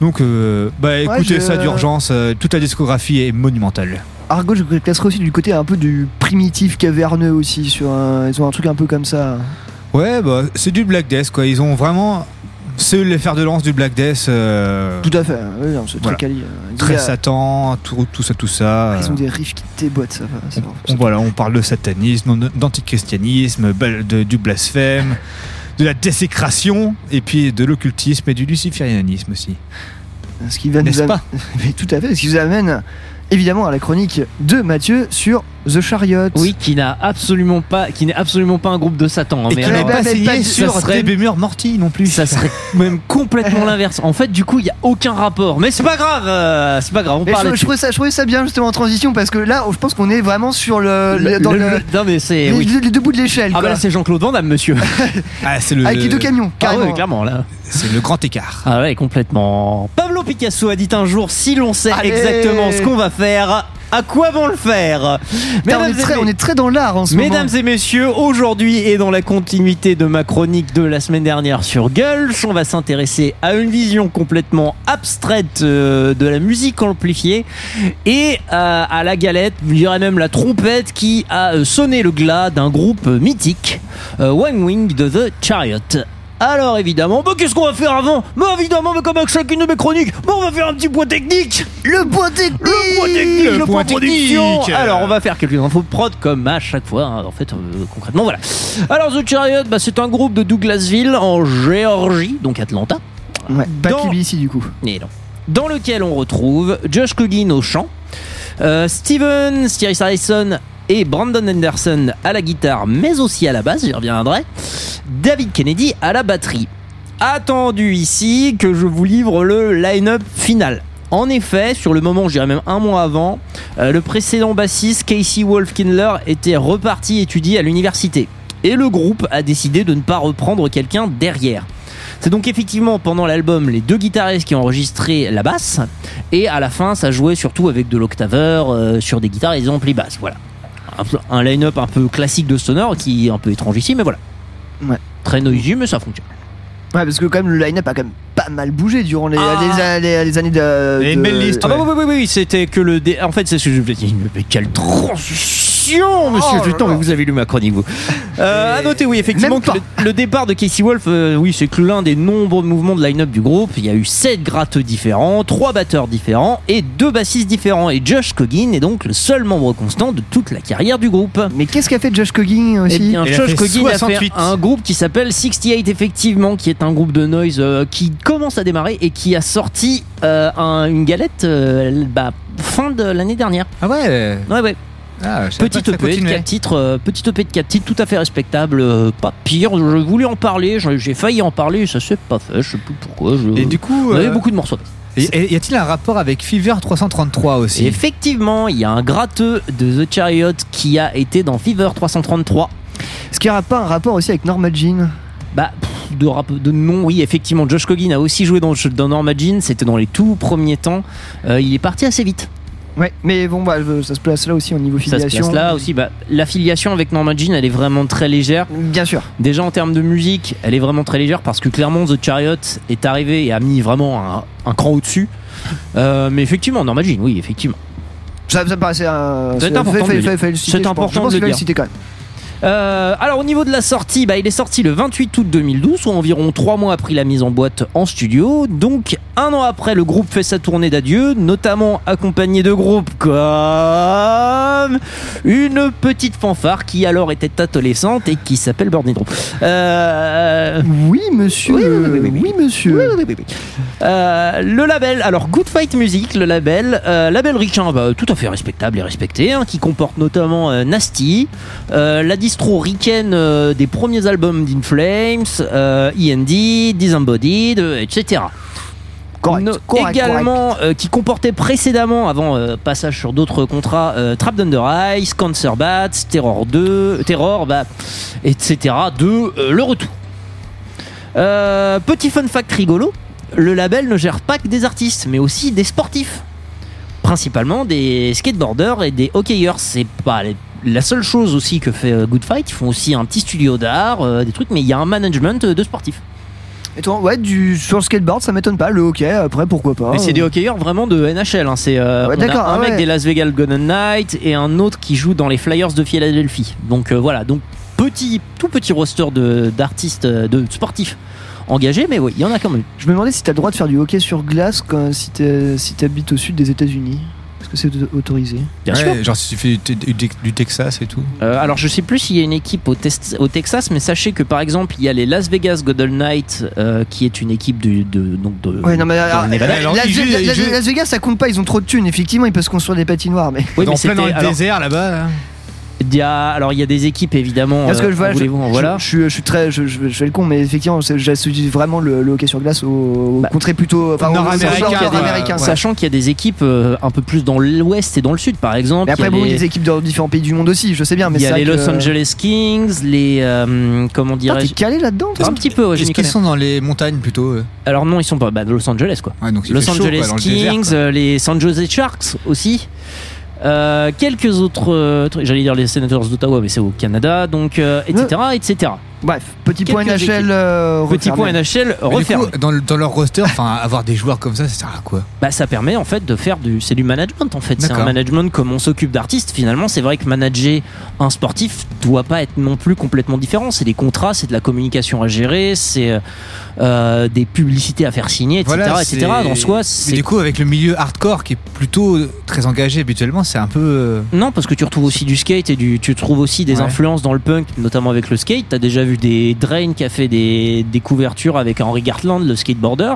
Donc, euh, bah écoutez ouais, ça d'urgence, euh, toute la discographie est monumentale. Argo, je classerais aussi du côté un peu du primitif caverneux aussi, sur un, ils ont un truc un peu comme ça. Ouais, bah c'est du Black Death quoi, ils ont vraiment. C'est les fers de lance du Black Death. Euh... Tout à fait, oui, non, c'est voilà. Très quali. Très Satan, tout, tout ça, tout ça. Ils ont des riffs qui déboîtent, ça va. C'est on, on, voilà, on parle de satanisme, d'antichristianisme, de, du blasphème. De la désécration et puis de l'occultisme et du luciférianisme aussi. Ce qui va N'est-ce nous am- pas Mais tout à fait, ce qui nous amène évidemment à la chronique de Mathieu sur The Chariot. Oui, qui n'a absolument pas, qui n'est absolument pas un groupe de Satan. Hein, et mais qui n'est pas signé sur T B M Morty non plus. Ça serait même complètement l'inverse. En fait, du coup, il n'y a aucun rapport. Mais c'est pas grave, euh, c'est pas grave. On parle. Je, je, je trouvais ça bien justement en transition parce que là, je pense qu'on est vraiment sur le, le, le, dans le, le, le non mais c'est les, oui. les, les deux bouts de l'échelle. Ah quoi. Bah là, c'est Jean-Claude Van Damme, monsieur. Ah, c'est le, avec les deux camions. Carrément. Ah ouais, clairement là. C'est le grand écart. Ah ouais, complètement. Pablo Picasso a dit un jour, si l'on sait Allez. exactement ce qu'on va faire. À quoi vont le faire ? Mesdames on, est très, on est très dans l'art en ce Mesdames moment. Mesdames et messieurs, aujourd'hui et dans la continuité de ma chronique de la semaine dernière sur Gulch, on va s'intéresser à une vision complètement abstraite euh, de la musique amplifiée et euh, à la galette, je dirais même la trompette qui a sonné le glas d'un groupe mythique, euh, One Wing de The Chariot. Alors évidemment, bah, qu'est-ce qu'on va faire avant ? Bah évidemment, bah, comme avec chacune de mes chroniques, bah, on va faire un petit point technique. Le point technique Le point technique Le, le point, point production technique. Alors on va faire quelques infos prod comme à chaque fois, hein, en fait, euh, concrètement, voilà. Alors The Chariot, bah, c'est un groupe de Douglasville en Géorgie, donc Atlanta. Ouais, pas Dans... ici du coup. Et non. Dans lequel on retrouve Josh Coughlin au chant, euh, Steven Styris Harrison et Brandon Henderson à la guitare mais aussi à la basse, j'y reviendrai, David Kennedy à la batterie. Attendu ici que je vous livre le line-up final. En effet, sur le moment, je dirais même un mois avant, euh, le précédent bassiste Casey Wolfkindler était reparti étudier à l'université et le groupe a décidé de ne pas reprendre quelqu'un derrière. C'est donc effectivement pendant l'album les deux guitaristes qui ont enregistré la basse et à la fin ça jouait surtout avec de l'octaveur euh, sur des guitares et des amplis basses, voilà. Un line-up un peu classique de Stoner qui est un peu étrange ici, mais voilà. Ouais. Très noisy, mais ça fonctionne. Ouais, parce que quand même le line-up a quand même pas mal bougé durant les, ah. les, les, les, les années de. Il y a une belle liste. Ah ouais. bah, oui, oui, oui, oui, c'était que le. Dé... En fait, c'est ce que je voulais dire. Mais quelle transition, monsieur oh, Jutan, mais vous avez lu ma chronique, vous. Euh, à noter, oui, effectivement, que le, le départ de Casey Wolf, euh, oui, c'est que l'un des nombreux mouvements de line-up du groupe. Il y a eu sept gratteux différents, trois batteurs différents et deux bassistes différents. Et Josh Coggin est donc le seul membre constant de toute la carrière du groupe. Mais qu'est-ce qu'a fait Josh Coggin aussi? Eh bien, il Josh Coggin a fait un groupe qui s'appelle soixante-huit, effectivement, qui est un groupe de noise euh, qui commence à démarrer et qui a sorti euh, un, une galette euh, bah, fin de l'année dernière. Ah ouais. Ouais ouais. Ah, petite E P de quatre titres, euh, petite E P de quatre titres, tout à fait respectable, euh, pas pire. Je voulais en parler, j'ai, j'ai failli en parler, ça s'est pas fait, je sais plus pourquoi. Je... Et du coup, on avait euh... beaucoup de morceaux. Et y a-t-il un rapport avec Fever trois cent trente-trois aussi? Effectivement, il y a un gratteux de The Chariot qui a été dans Fever trois cent trente-trois. Est-ce qu'il n'y aura pas un rapport aussi avec Norma Jean? Bah, pff, de, rap- de non, oui, effectivement. Josh Coggin a aussi joué dans, dans Norma Jean, c'était dans les tout premiers temps. Euh, il est parti assez vite. Ouais, mais bon, bah, ça se place là aussi au niveau filiation. Ça se place là aussi. Bah, l'affiliation avec Norma Jean, elle est vraiment très légère. Bien sûr. Déjà en termes de musique, elle est vraiment très légère parce que clairement The Chariot est arrivé et a mis vraiment un, un cran au-dessus. Euh, mais effectivement, Norma Jean, oui, effectivement. Ça, ça me paraissait un. C'est, c'est important. Fait, de fait, le fait, fait, le citer, c'est important. Je pense, je pense de le, le citer quand même. Euh, alors au niveau de la sortie, bah, il est sorti le vingt-huit août deux mille douze, soit environ trois mois après la mise en boîte en studio. Donc un an après, le groupe fait sa tournée d'adieu, notamment accompagné de groupes comme une petite fanfare qui alors était adolescente et qui s'appelle Burning Drop. Euh... Oui monsieur. Oui, oui, oui, oui, oui. oui monsieur. Oui, oui, oui, oui. Euh, le label, alors Good Fight Music, le label, euh, label ricain, bah, tout à fait respectable et respecté, hein, qui comporte notamment euh, Nasty, euh, la distro ricaine euh, des premiers albums d'In Flames, euh, E N D, Disembodied, euh, et cetera. Correct, no, correct, également, correct. Euh, qui comportait précédemment, avant euh, passage sur d'autres contrats, euh, Trapped Under Ice, Cancer Bats, Terror deux, Terror, bah, et cetera de euh, Le Retour. Euh, petit fun fact rigolo, le label ne gère pas que des artistes, mais aussi des sportifs. Principalement des skateboarders et des hockeyeurs. C'est pas les La seule chose aussi que fait Good Fight, ils font aussi un petit studio d'art, euh, des trucs, mais il y a un management de sportifs. Et toi, ouais, du, sur le skateboard, ça m'étonne pas, le hockey, après pourquoi pas. Mais c'est des hockeyeurs vraiment de N H L, hein, c'est euh, ouais, on a un ah, mec ouais. des Las Vegas Golden Knights et un autre qui joue dans les Flyers de Philadelphie. Donc euh, voilà, donc petit, tout petit roster de, d'artistes, de, de sportifs engagés, mais oui, il y en a quand même. Je me demandais si t'as le droit de faire du hockey sur glace quand, si, t'es, si t'habites au sud des États-Unis. Est-ce que c'est autorisé? Bien ouais, sûr. Genre, si tu fais du, du, du Texas et tout. Euh, alors, je sais plus s'il y a une équipe au, te- au Texas, mais sachez que par exemple, il y a les Las Vegas Golden Knights, euh, qui est une équipe de. de, donc de ouais, non, mais. Alors, alors, Las, jouent, Las, Las, Las Vegas, ça compte pas, ils ont trop de thunes, effectivement, ils peuvent se construire des patinoires. Mais... Oui, mais en plein dans le alors, désert là-bas. Hein. Il y a, alors il y a des équipes évidemment. Parce que je, vois, je, voilà. je, je, je suis très, je, je, je fais le con, mais effectivement, j'associe vraiment le, le hockey sur glace au, au bah, contrées plutôt enfin, nord-américain, sachant qu'il y a des équipes euh, un peu plus dans l'ouest et dans le sud, par exemple. Mais après, il y a bon, les... des équipes dans différents pays du monde aussi, je sais bien. Mais il y a les que... Los Angeles Kings, les euh, comment dirais-je. Ah, t'es calé là-dedans, toi. Un petit peu. Ouais, est-ce qu'ils sont dans les montagnes plutôt euh... Alors non, ils sont pas. Bah, Los Angeles quoi. Ouais, donc Los Angeles chaud, Kings, le désert, les San Jose Sharks aussi. Euh, quelques autres euh, j'allais dire les Senators d'Ottawa mais c'est au Canada donc euh, etc etc bref petit quelques point N H L euh, petit point N H L refermé. Du coup, dans, le, dans leur roster enfin avoir des joueurs comme ça ça sert à quoi? Bah ça permet en fait de faire du c'est du management en fait. D'accord. C'est un management comme on s'occupe d'artistes finalement. C'est vrai que manager un sportif doit pas être non plus complètement différent. C'est des contrats, c'est de la communication à gérer, c'est euh, des publicités à faire signer etc voilà, etc dans soi c'est... Mais du coup avec le milieu hardcore qui est plutôt très engagé habituellement c'est un peu non parce que tu retrouves aussi du skate et du tu trouves aussi des ouais. influences dans le punk notamment avec le skate. T'as déjà vu des Drain qui a fait des, des couvertures avec Henry Gartland, le skateboarder.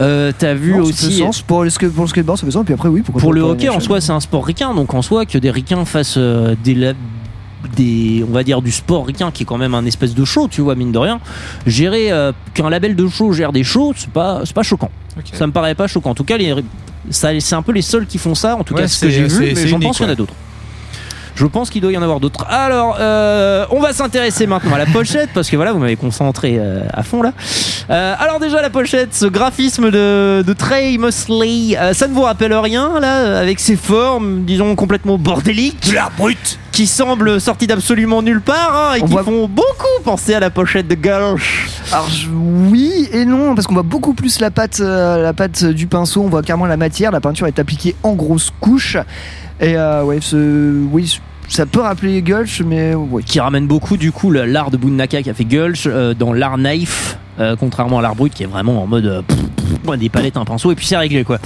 Euh, t'as vu non, aussi. Sens, pour, le ska- pour le skateboard, ça fait sens. Puis après, oui, pour le hockey, en soi, c'est un sport ricain. Donc en soi, que des ricains fassent euh, des, la- des. On va dire du sport ricain qui est quand même un espèce de show, tu vois, mine de rien. Gérer. Euh, qu'un label de show gère des shows, c'est pas, c'est pas choquant. Okay. Ça me paraît pas choquant. En tout cas, les, ça, c'est un peu les seuls qui font ça. En tout ouais, cas, c'est ce que j'ai c'est, vu. C'est, mais c'est j'en unique, pense qu'il ouais. y en a d'autres. Je pense qu'il doit y en avoir d'autres. Alors, euh, on va s'intéresser maintenant à la pochette parce que voilà, vous m'avez concentré euh, à fond là. Euh, alors déjà la pochette, ce graphisme de, de Trey Mosley, euh, ça ne vous rappelle rien là, avec ses formes, disons complètement bordéliques. De la brute. qui semblent sortis d'absolument nulle part hein, et on qui voit... font beaucoup penser à la pochette de Gauche. Alors je... oui et non, parce qu'on voit beaucoup plus la pâte, euh, la pâte du pinceau, on voit carrément la matière, la peinture est appliquée en grosses couches. Et euh, ouais, ce... oui, ça peut rappeler Gulch, mais ouais. Qui ramène beaucoup du coup l'art de Bunnaka qui a fait Gulch euh, dans l'art knife, euh, contrairement à l'art brut qui est vraiment en mode euh, pff, pff, des palettes, un pinceau et puis c'est réglé quoi.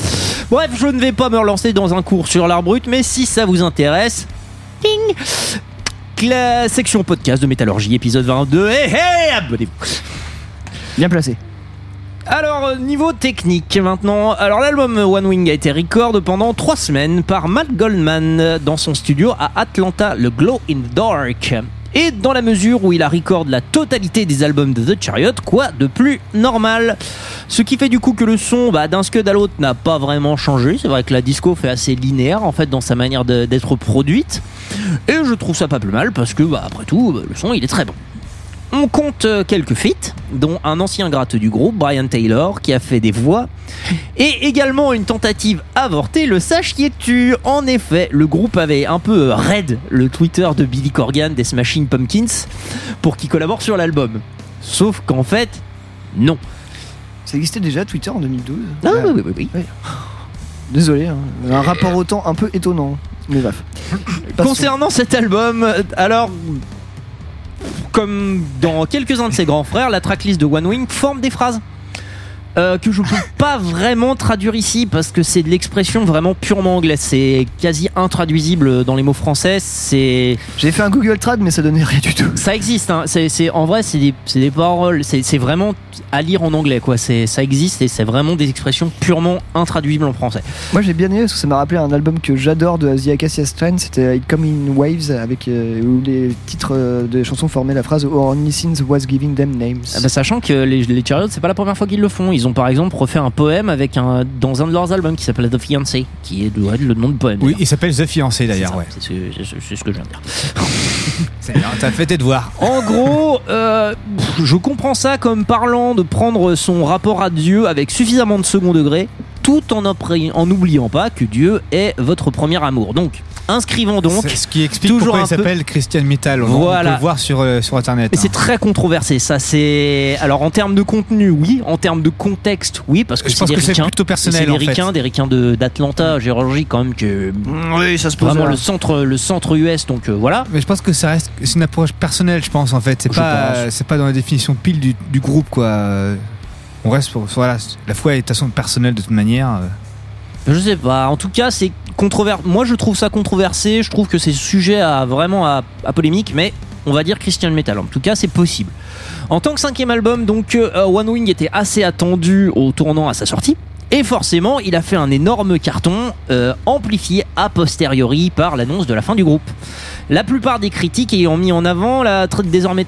Bref, je ne vais pas me relancer dans un cours sur l'art brut, mais si ça vous intéresse, ding, la section podcast de Métallurgie épisode vingt-deux. Hey, hey, abonnez-vous. Bien placé. Alors, niveau technique maintenant, alors l'album One Wing a été record pendant trois semaines par Matt Goldman dans son studio à Atlanta, le Glow in the Dark. Et dans la mesure où il a record la totalité des albums de The Chariot, quoi de plus normal. Ce qui fait du coup que le son bah, d'un scud à l'autre n'a pas vraiment changé. C'est vrai que la disco fait assez linéaire en fait dans sa manière de, d'être produite. Et je trouve ça pas plus mal parce que bah, après tout, bah, le son il est très bon. On compte quelques feats, dont un ancien gratte du groupe, Brian Taylor, qui a fait des voix, et également une tentative avortée, le sachiez-tu ? En effet, le groupe avait un peu raid le Twitter de Billy Corgan des Smashing Pumpkins pour qu'il collabore sur l'album. Sauf qu'en fait, non. Ça existait déjà Twitter en deux mille douze ? Ah ouais. oui, oui, oui. oui. Désolé, hein. Un rapport au temps un peu étonnant, mais bref. Concernant cet album, alors... Comme dans quelques-uns de ses grands frères, la tracklist de One Wing forme des phrases euh, que je ne peux pas vraiment traduire ici parce que c'est de l'expression vraiment purement anglaise. C'est quasi intraduisible dans les mots français. C'est... J'ai fait un Google Trad mais ça donnait rien du tout. Ça existe, hein. c'est, c'est, en vrai c'est des, c'est des paroles, c'est, c'est vraiment à lire en anglais quoi. C'est, ça existe et c'est vraiment des expressions purement intraduisibles en français. Moi j'ai bien aimé parce que ça m'a rappelé un album que j'adore de The Acacia Strain, c'était It Come In Waves avec, euh, où les titres euh, des chansons formaient la phrase Or Only Sins Was Giving Them Names. Ah bah, sachant que les, les Chariots c'est pas la première fois qu'ils le font, ils ont par exemple refait un poème avec un, dans un de leurs albums qui s'appelle The Fiancé, qui est ouais, le nom de poème. Oui d'ailleurs. Il s'appelle The Fiancé d'ailleurs, c'est ça, ouais. C'est ce, c'est, c'est ce que je viens de dire. C'est bien, t'as fait tes devoirs. En gros, euh, je comprends ça comme parlant de prendre son rapport à Dieu avec suffisamment de second degré, tout en, impré- en n'oubliant pas que Dieu est votre premier amour. Donc, inscrivons donc. C'est ce qui explique pourquoi il peu... s'appelle Christian Metal. Voilà. On peut le voir sur, euh, sur Internet. Et hein. C'est très controversé, ça. C'est... Alors, en termes de contenu, oui. En termes de contexte, oui. Parce que je c'est pense des que ricains, c'est plutôt personnel. C'est des en ricains, fait. des ricains de, d'Atlanta, Géorgie, quand même, que. Oui, ça se pose. Vraiment le centre, le centre U S, donc euh, voilà. Mais je pense que ça reste. C'est une approche personnelle, je pense, en fait. C'est, pas, euh, c'est pas dans la définition pile du, du groupe, quoi. On reste pour. Voilà, la foi est de façon personnelle, de toute manière. Euh. Je sais pas, en tout cas c'est controversé. Moi je trouve ça controversé, je trouve que c'est sujet à vraiment à, à polémique, mais on va dire Christian Metal, en tout cas c'est possible. En tant que cinquième album, donc euh, One Wing était assez attendu au tournant à sa sortie, et forcément il a fait un énorme carton euh, amplifié a posteriori par l'annonce de la fin du groupe. La plupart des critiques ayant mis en avant la traite désormais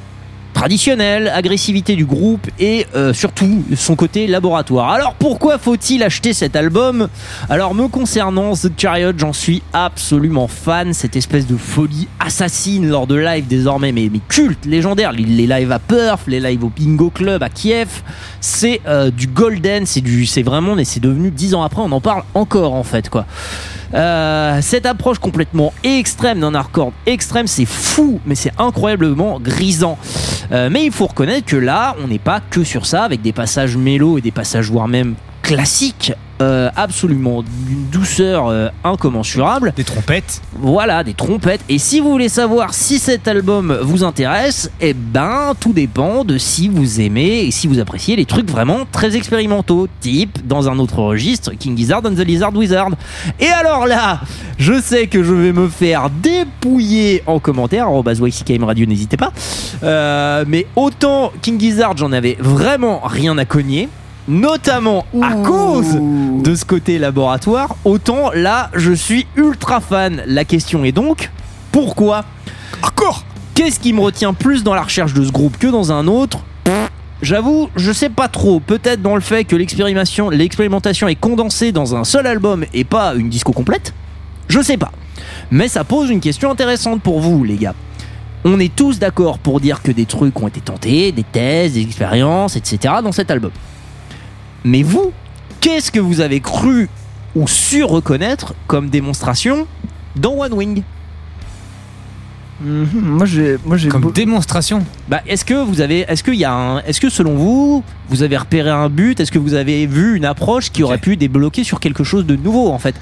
traditionnelle, agressivité du groupe et euh, surtout son côté laboratoire. Alors pourquoi faut-il acheter cet album ? Alors me concernant, The Chariot, j'en suis absolument fan. Cette espèce de folie assassine lors de live désormais, mais, mais culte, légendaire. Les, les lives à Perth, les lives au Bingo Club à Kiev, c'est euh, du golden, c'est du, c'est vraiment, mais c'est devenu dix ans après, on en parle encore en fait quoi. Euh, cette approche complètement extrême d'un hardcore extrême, c'est fou, mais c'est incroyablement grisant. Euh, mais il faut reconnaître que là, on n'est pas que sur ça, avec des passages mélos et des passages voire même classiques, euh, absolument d'une douceur euh, incommensurable. Des trompettes. Voilà, des trompettes. Et si vous voulez savoir si cet album vous intéresse, eh ben, tout dépend de si vous aimez et si vous appréciez les trucs vraiment très expérimentaux, type, dans un autre registre, King Gizzard and the Lizard Wizard. Et alors là, je sais que je vais me faire dépouiller en commentaire, arobase Y C K M Radio, n'hésitez pas. Euh, mais autant King Gizzard, j'en avais vraiment rien à cogner. Notamment à Ouh. cause de ce côté laboratoire, autant là, je suis ultra fan. La question est donc, pourquoi ? Encore ? Qu'est-ce qui me retient plus dans la recherche de ce groupe que dans un autre ? J'avoue, je sais pas trop. Peut-être dans le fait que l'expérimentation, l'expérimentation est condensée dans un seul album et pas une disco complète ? Je sais pas. Mais ça pose une question intéressante pour vous, les gars. On est tous d'accord pour dire que des trucs ont été tentés, des thèses, des expériences, et cetera dans cet album. Mais vous, qu'est-ce que vous avez cru ou su reconnaître comme démonstration dans One Wing ? Mmh, moi j'ai, moi j'ai. Comme beau... démonstration. Bah, est-ce que vous avez, est-ce qu'il y a un, est-ce que selon vous, vous avez repéré un but? Est-ce que vous avez vu une approche qui okay. aurait pu débloquer sur quelque chose de nouveau en fait?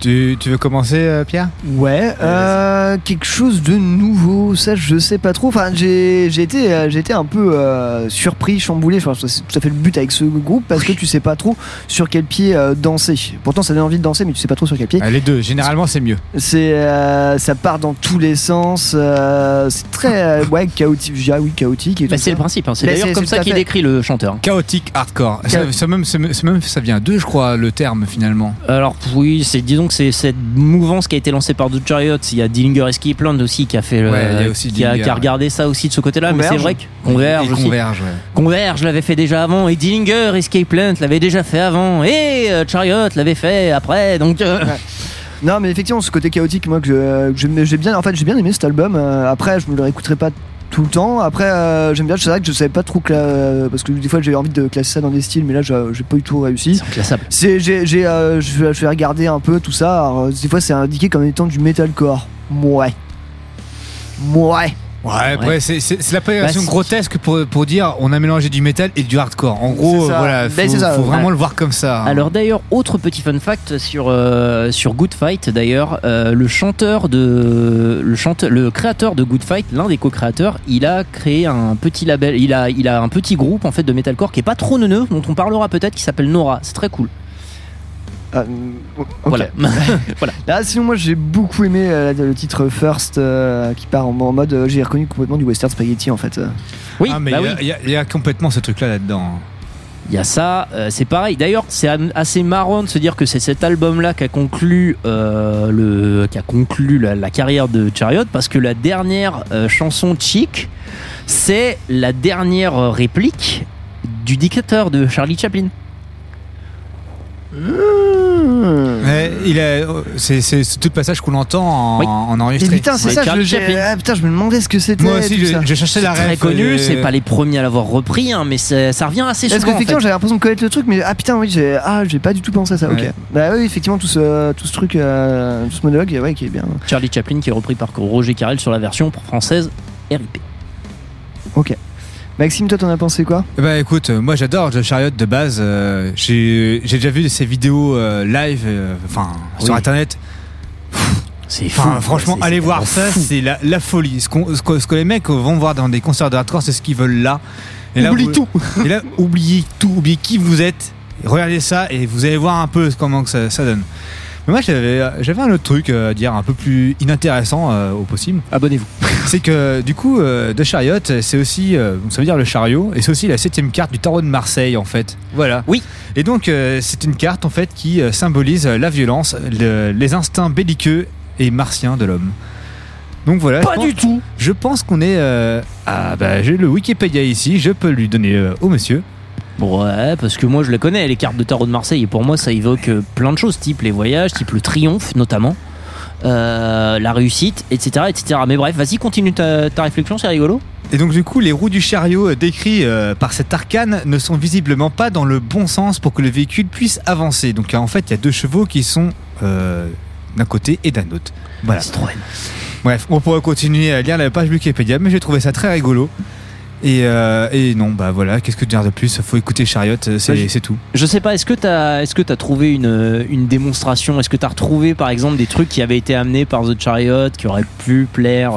Tu, tu veux commencer, euh, Pierre? Ouais. Euh, quelque chose de nouveau, ça je sais pas trop. Enfin, j'ai, j'ai été, euh, j'ai été un peu euh, surpris, chamboulé. Enfin, c'est tout à fait le but avec ce groupe parce que tu sais pas trop sur quel pied euh, danser. Pourtant, ça donne envie de danser, mais tu sais pas trop sur quel pied. Les deux, généralement, c'est mieux. C'est, euh, ça part dans tous les sens. Euh, c'est très, euh, ouais, chaotique. Ah oui, chaotique. Et bah, tout c'est ça. Le principe. Hein. C'est bah, d'ailleurs c'est, comme c'est ça qu'il décrit le chanteur. Chaotique, hardcore. Cha- ça, ça même, ça même, ça vient d'eux, je crois, le terme finalement. Alors oui, c'est disons. C'est cette mouvance qui a été lancée par The Chariots. Il y a Dillinger Escape Plan aussi qui a fait, ouais, euh, aussi qui, a, qui a regardé ça aussi de ce côté-là. Converge. Mais c'est vrai que Converge, et Converge, aussi. Ouais. Converge l'avait fait déjà avant et Dillinger Escape Plan l'avait déjà fait avant et euh, Chariot l'avait fait après. Donc euh... ouais. Non, mais effectivement, ce côté chaotique, moi que, je, que j'ai, j'ai bien, en fait, j'ai bien aimé cet album. Euh, après, je me le réécouterai pas tout le temps. Après, euh, j'aime bien. C'est vrai que je savais pas trop cla- parce que des fois j'ai envie de classer ça dans des styles, mais là j'ai, j'ai pas du tout réussi. C'est classable. C'est, j'ai, j'ai, euh, je vais regarder un peu tout ça. Alors, des fois, c'est indiqué comme étant du metalcore. Mouais. Mouais. Ouais, ouais. ouais, c'est, c'est, c'est la présentation bah, grotesque pour, pour dire on a mélangé du métal et du hardcore. En gros, euh, voilà, faut, bah, faut ouais. vraiment le voir comme ça. Hein. Alors d'ailleurs, autre petit fun fact sur euh, sur Good Fight. D'ailleurs, euh, le chanteur de le chante le créateur de Good Fight, l'un des co-créateurs, il a créé un petit label. Il a il a un petit groupe en fait de metalcore qui est pas trop neuneux, dont on parlera peut-être, qui s'appelle Nora. C'est très cool. Euh, okay. Voilà. voilà. Là, sinon, moi j'ai beaucoup aimé euh, le titre First euh, qui part en, en mode. Euh, j'ai reconnu complètement du Western Spaghetti en fait. Oui, ah, mais bah il oui. y, y, y a complètement ce truc là là-dedans. Il y a ça, euh, c'est pareil. D'ailleurs, c'est assez marrant de se dire que c'est cet album-là qui a conclu, euh, le, qui a conclu la, la carrière de Chariot, parce que la dernière euh, chanson Chic, c'est la dernière réplique du dictateur de Charlie Chaplin. Mmh. Ouais, il a, c'est, c'est tout le passage qu'on entend en, oui. en enregistré. Et putain, c'est ouais, ça. Je, ah, putain, je me demandais ce que c'était. Moi aussi, je, je cherchais c'est la ref. Très connu. Et... C'est pas les premiers à l'avoir repris, hein, mais ça revient assez souvent. Parce qu'effectivement, en fait. j'avais l'impression de connaître le truc, mais ah putain, oui, j'ai, ah, j'ai pas du tout pensé à ça. Ouais. Ok. Bah oui, effectivement, tout ce, tout ce truc, euh, tout ce monologue, ouais, qui est bien. Charlie Chaplin, qui est repris par Roger Carrel sur la version française R I P. Ok. Maxime, toi, t'en as pensé quoi? Bah écoute, moi j'adore The Chariot de base. Euh, j'ai, j'ai déjà vu ses vidéos euh, live, enfin euh, oui. sur internet. C'est fou. Franchement, c'est, allez c'est voir ça, fou. c'est la, la folie. Ce, qu'on, ce, que, ce que les mecs vont voir dans des concerts de hardcore, c'est ce qu'ils veulent là. Et Oublie là, tout. Et là, oubliez tout, oubliez qui vous êtes. Regardez ça et vous allez voir un peu comment que ça, ça donne. Mais moi j'avais, j'avais un autre truc à euh, dire un peu plus inintéressant euh, au possible. Abonnez-vous. C'est que du coup euh, The Chariot c'est aussi euh, ça veut dire le chariot et c'est aussi la septième carte du tarot de Marseille en fait. Voilà. Oui. Et donc euh, c'est une carte en fait qui euh, symbolise la violence, le, les instincts belliqueux et martiens de l'homme. Donc voilà. Pas du tout. Je pense qu'on est euh, ah bah j'ai le Wikipédia ici, je peux lui donner euh, au monsieur. Ouais, parce que moi je les connais, les cartes de tarot de Marseille, et pour moi ça évoque plein de choses, type les voyages, type le triomphe notamment, euh, la réussite, etc, etc. Mais bref, vas-y, continue ta, ta réflexion, c'est rigolo. Et donc du coup, les roues du chariot décrits euh, par cet arcane ne sont visiblement pas dans le bon sens pour que le véhicule puisse avancer. Donc euh, en fait, il y a deux chevaux qui sont euh, d'un côté et d'un autre. Voilà. C'est trop bien. Bref, on pourrait continuer à lire la page Wikipédia, mais j'ai trouvé ça très rigolo. Et, euh, et non, bah voilà, qu'est-ce que dire de plus? Faut écouter Chariot, c'est, ouais, c'est tout. Je sais pas, est-ce que t'as, est-ce que t'as trouvé une, une démonstration? Est-ce que t'as retrouvé par exemple des trucs qui avaient été amenés par The Chariot, qui auraient pu plaire?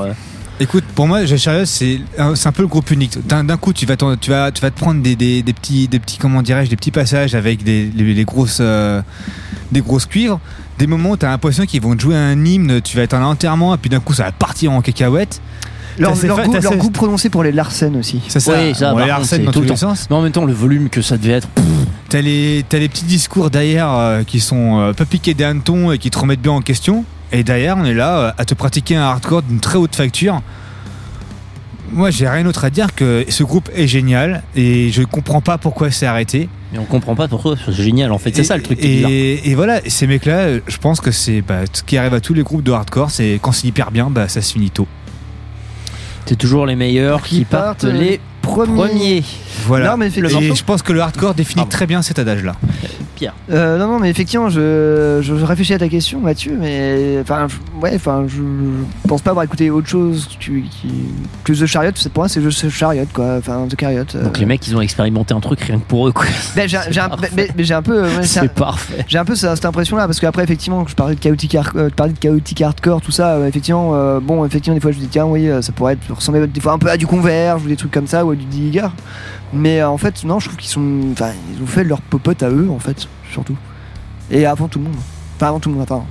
Écoute, pour moi, The Chariot, c'est un, c'est un peu le groupe unique. D'un, d'un coup, tu vas, tu vas, tu vas te prendre des, des, des petits, des petits, comment dirais-je, des petits passages avec des, les, les grosses, euh, des grosses cuivres. Des moments où t'as l'impression qu'ils vont te jouer un hymne, tu vas être à l'enterrement, et puis d'un coup, ça va partir en cacahuète. Leur, leur, fait, goût, leur goût prononcé pour les Larsen aussi. C'est ça, ouais, ça bon, les Larsen dans tous le les sens. Mais en même temps, le volume que ça devait être. Pff. T'as les, t'as les petits discours derrière euh, qui sont euh, pas piqués des hannetons et qui te remettent bien en question. Et derrière, on est là euh, à te pratiquer un hardcore d'une très haute facture. Moi, j'ai rien d'autre à dire que ce groupe est génial et je comprends pas pourquoi c'est arrêté. Mais on comprend pas pourquoi c'est génial en fait, c'est et, ça le truc. Et, et voilà, ces mecs-là, je pense que c'est bah, ce qui arrive à tous les groupes de hardcore, c'est quand c'est hyper bien, bah, ça se finit tôt. C'est toujours les meilleurs qui, qui partent, partent les premiers. premiers. Voilà. Non, mais et je pense que le hardcore définit ah bon. très bien cet adage-là. Pierre. Euh, non, non, mais effectivement, je, je, je réfléchis à ta question, Mathieu, mais enfin, ouais, enfin, je, je pense pas avoir écouté autre chose que, que, que The Chariot. Pour moi, c'est The Chariot, quoi. Enfin, The Chariot. Euh... Donc les mecs, ils ont expérimenté un truc rien que pour eux, quoi. Ben, j'ai, j'ai, un, mais, mais j'ai un peu. Ouais, c'est un, parfait. J'ai un peu cette impression-là, parce qu'après, effectivement, je parlais de chaotic, ar- euh, parlais de chaotic hardcore, tout ça. Euh, effectivement, euh, bon, effectivement, des fois, je me dis, tiens, oui, ça pourrait être, ressembler des fois un peu à du Converge ou des trucs comme ça, ou à du Dillinger. Mais euh, en fait, non, je trouve qu'ils sont. Enfin, ils ont fait leur popote à eux, en fait, surtout. Et avant tout le monde. Enfin, avant tout le monde, pardon.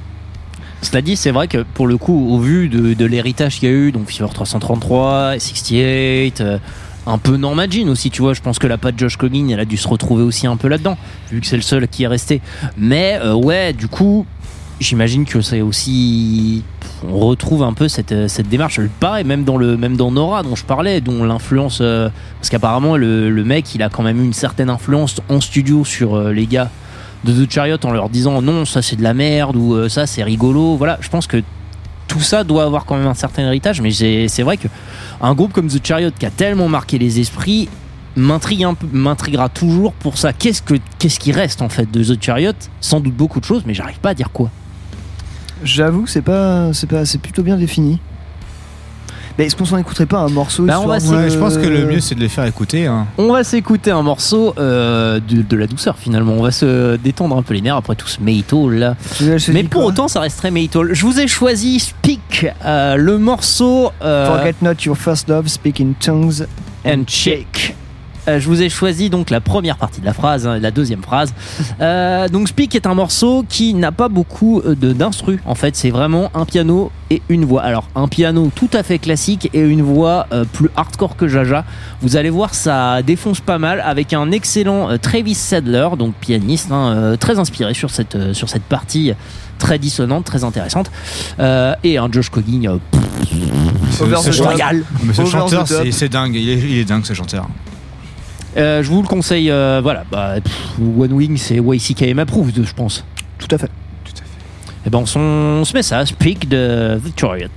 Cela dit, c'est vrai que pour le coup, au vu de, de l'héritage qu'il y a eu, donc Fever trois cent trente-trois, soixante-huit, euh, un peu Normagine aussi, tu vois, je pense que la patte Josh Coggin, elle a dû se retrouver aussi un peu là-dedans, vu que c'est le seul qui est resté. Mais euh, ouais, du coup, j'imagine que c'est aussi. On retrouve un peu cette, cette démarche. Pareil, même dans, le, même dans Nora dont je parlais, dont l'influence. Euh, parce qu'apparemment, le, le mec, il a quand même eu une certaine influence en studio sur euh, les gars de The Chariot en leur disant non, ça c'est de la merde ou euh, ça c'est rigolo. Voilà, je pense que tout ça doit avoir quand même un certain héritage, mais j'ai, c'est vrai qu'un groupe comme The Chariot qui a tellement marqué les esprits m'intrigue un peu, m'intriguera toujours pour ça. Qu'est-ce, que, qu'est-ce qui reste en fait de The Chariot ? Sans doute beaucoup de choses, mais j'arrive pas à dire quoi. J'avoue que c'est pas, c'est pas, c'est plutôt bien défini. Mais est-ce qu'on s'en écouterait pas un morceau bah on va ouais, Je pense que le mieux c'est de les faire écouter. Hein. On va s'écouter un morceau euh, de, de la douceur finalement. On va se détendre un peu les nerfs après tout ce Metal là. Mais pour autant ça resterait Metal. Je vous ai choisi Speak, euh, le morceau. Euh, Forget not your first love, speak in tongues and shake. Euh, je vous ai choisi donc la première partie de la phrase, hein, la deuxième phrase. Euh, donc Speak est un morceau qui n'a pas beaucoup de, d'instru. En fait, c'est vraiment un piano et une voix. Alors un piano tout à fait classique et une voix euh, plus hardcore que Jaja. Vous allez voir, ça défonce pas mal avec un excellent euh, Travis Sadler, donc pianiste, hein, euh, très inspiré sur cette euh, sur cette partie très dissonante, très intéressante, euh, et un Josh Coggin. Euh, ce chanteur, mais ce chanteur c'est, c'est dingue. Il est, il est dingue ce chanteur. Euh, je vous le conseille, euh, voilà, bah, pff, One Wing c'est Y C K M approved, je pense. Tout à fait. Tout à fait. Et ben on, s- on se met ça, Speak de The Chariot.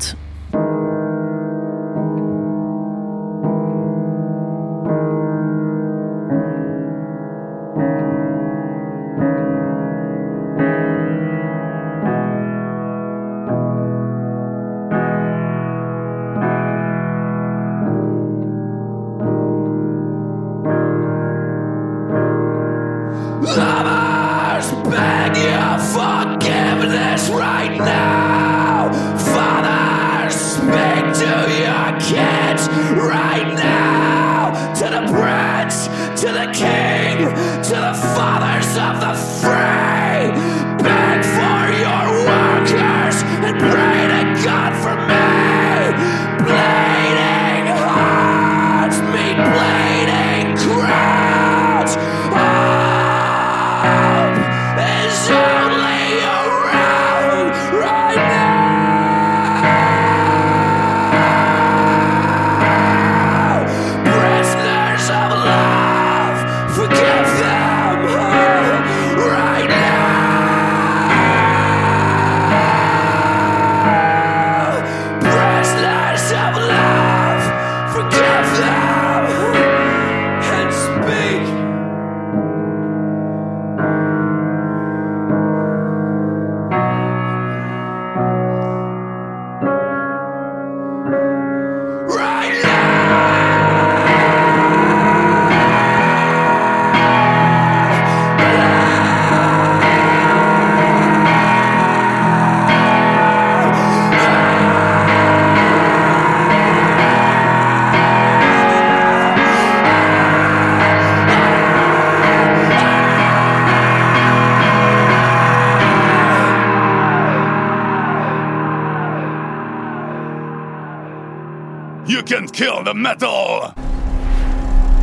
Kill the metal!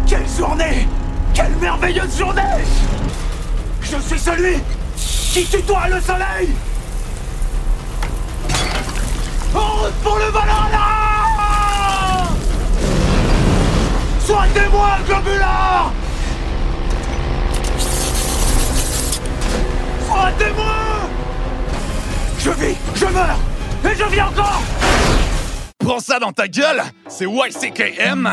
Quelle journée! Quelle merveilleuse journée! Je suis celui qui tutoie le soleil! En route pour le Valhalla! Soignez-moi, Globulard! Soignez-moi! Je vis, je meurs, et je vis encore! Prends ça dans ta gueule, c'est Y C K M.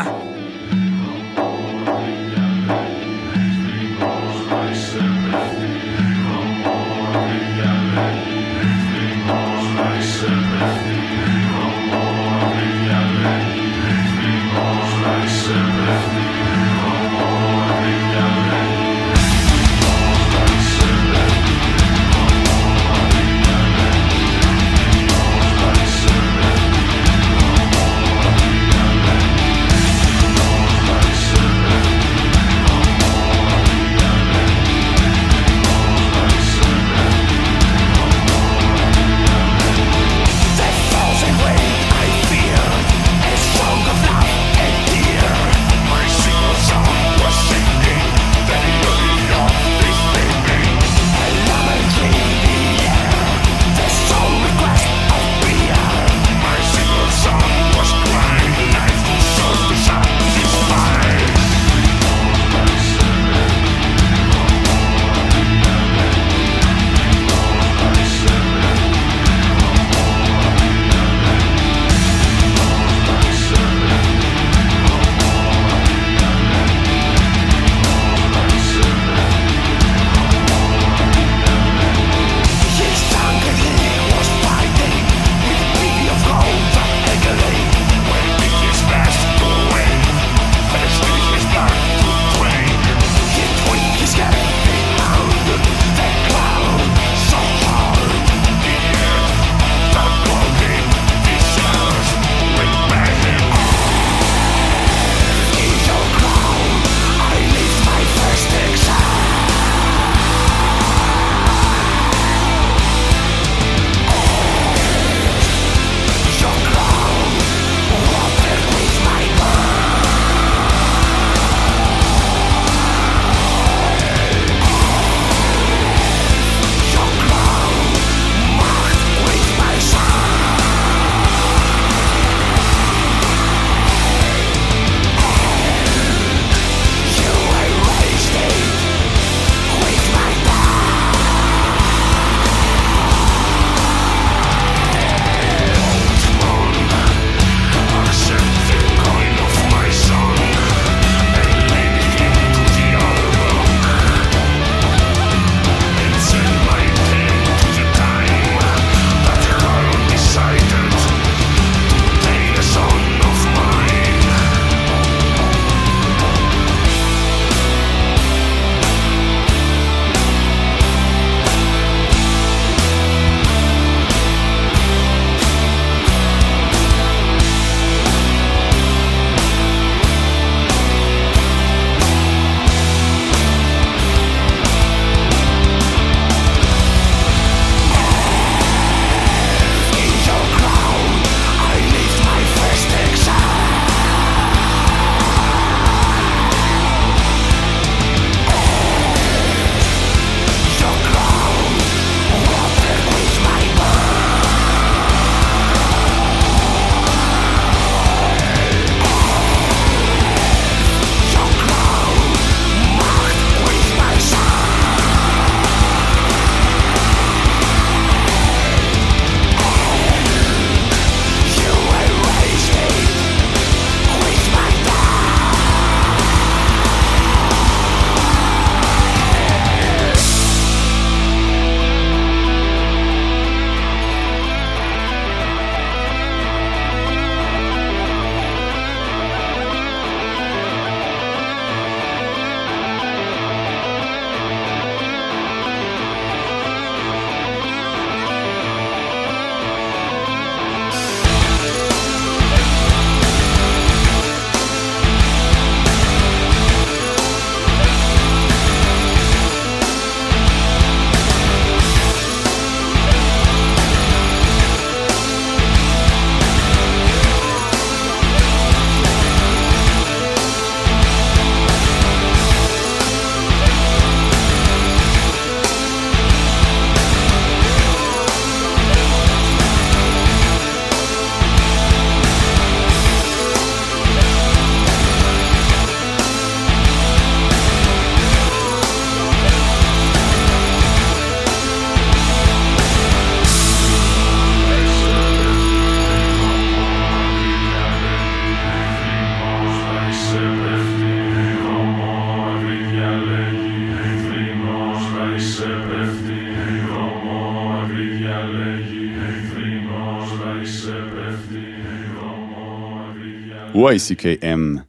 Y C K M.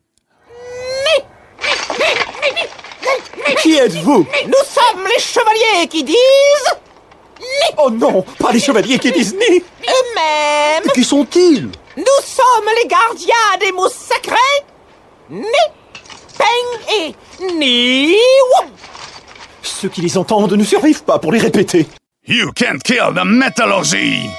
Qui êtes-vous? Nous sommes les chevaliers qui disent... Ni. Oh non, pas les chevaliers qui disent ni. Eux-mêmes. Qui sont-ils? Nous sommes les gardiens des mots sacrés. Ni, peng et ni. Ceux qui les entendent ne survivent pas pour les répéter. You can't kill the Metalorgie.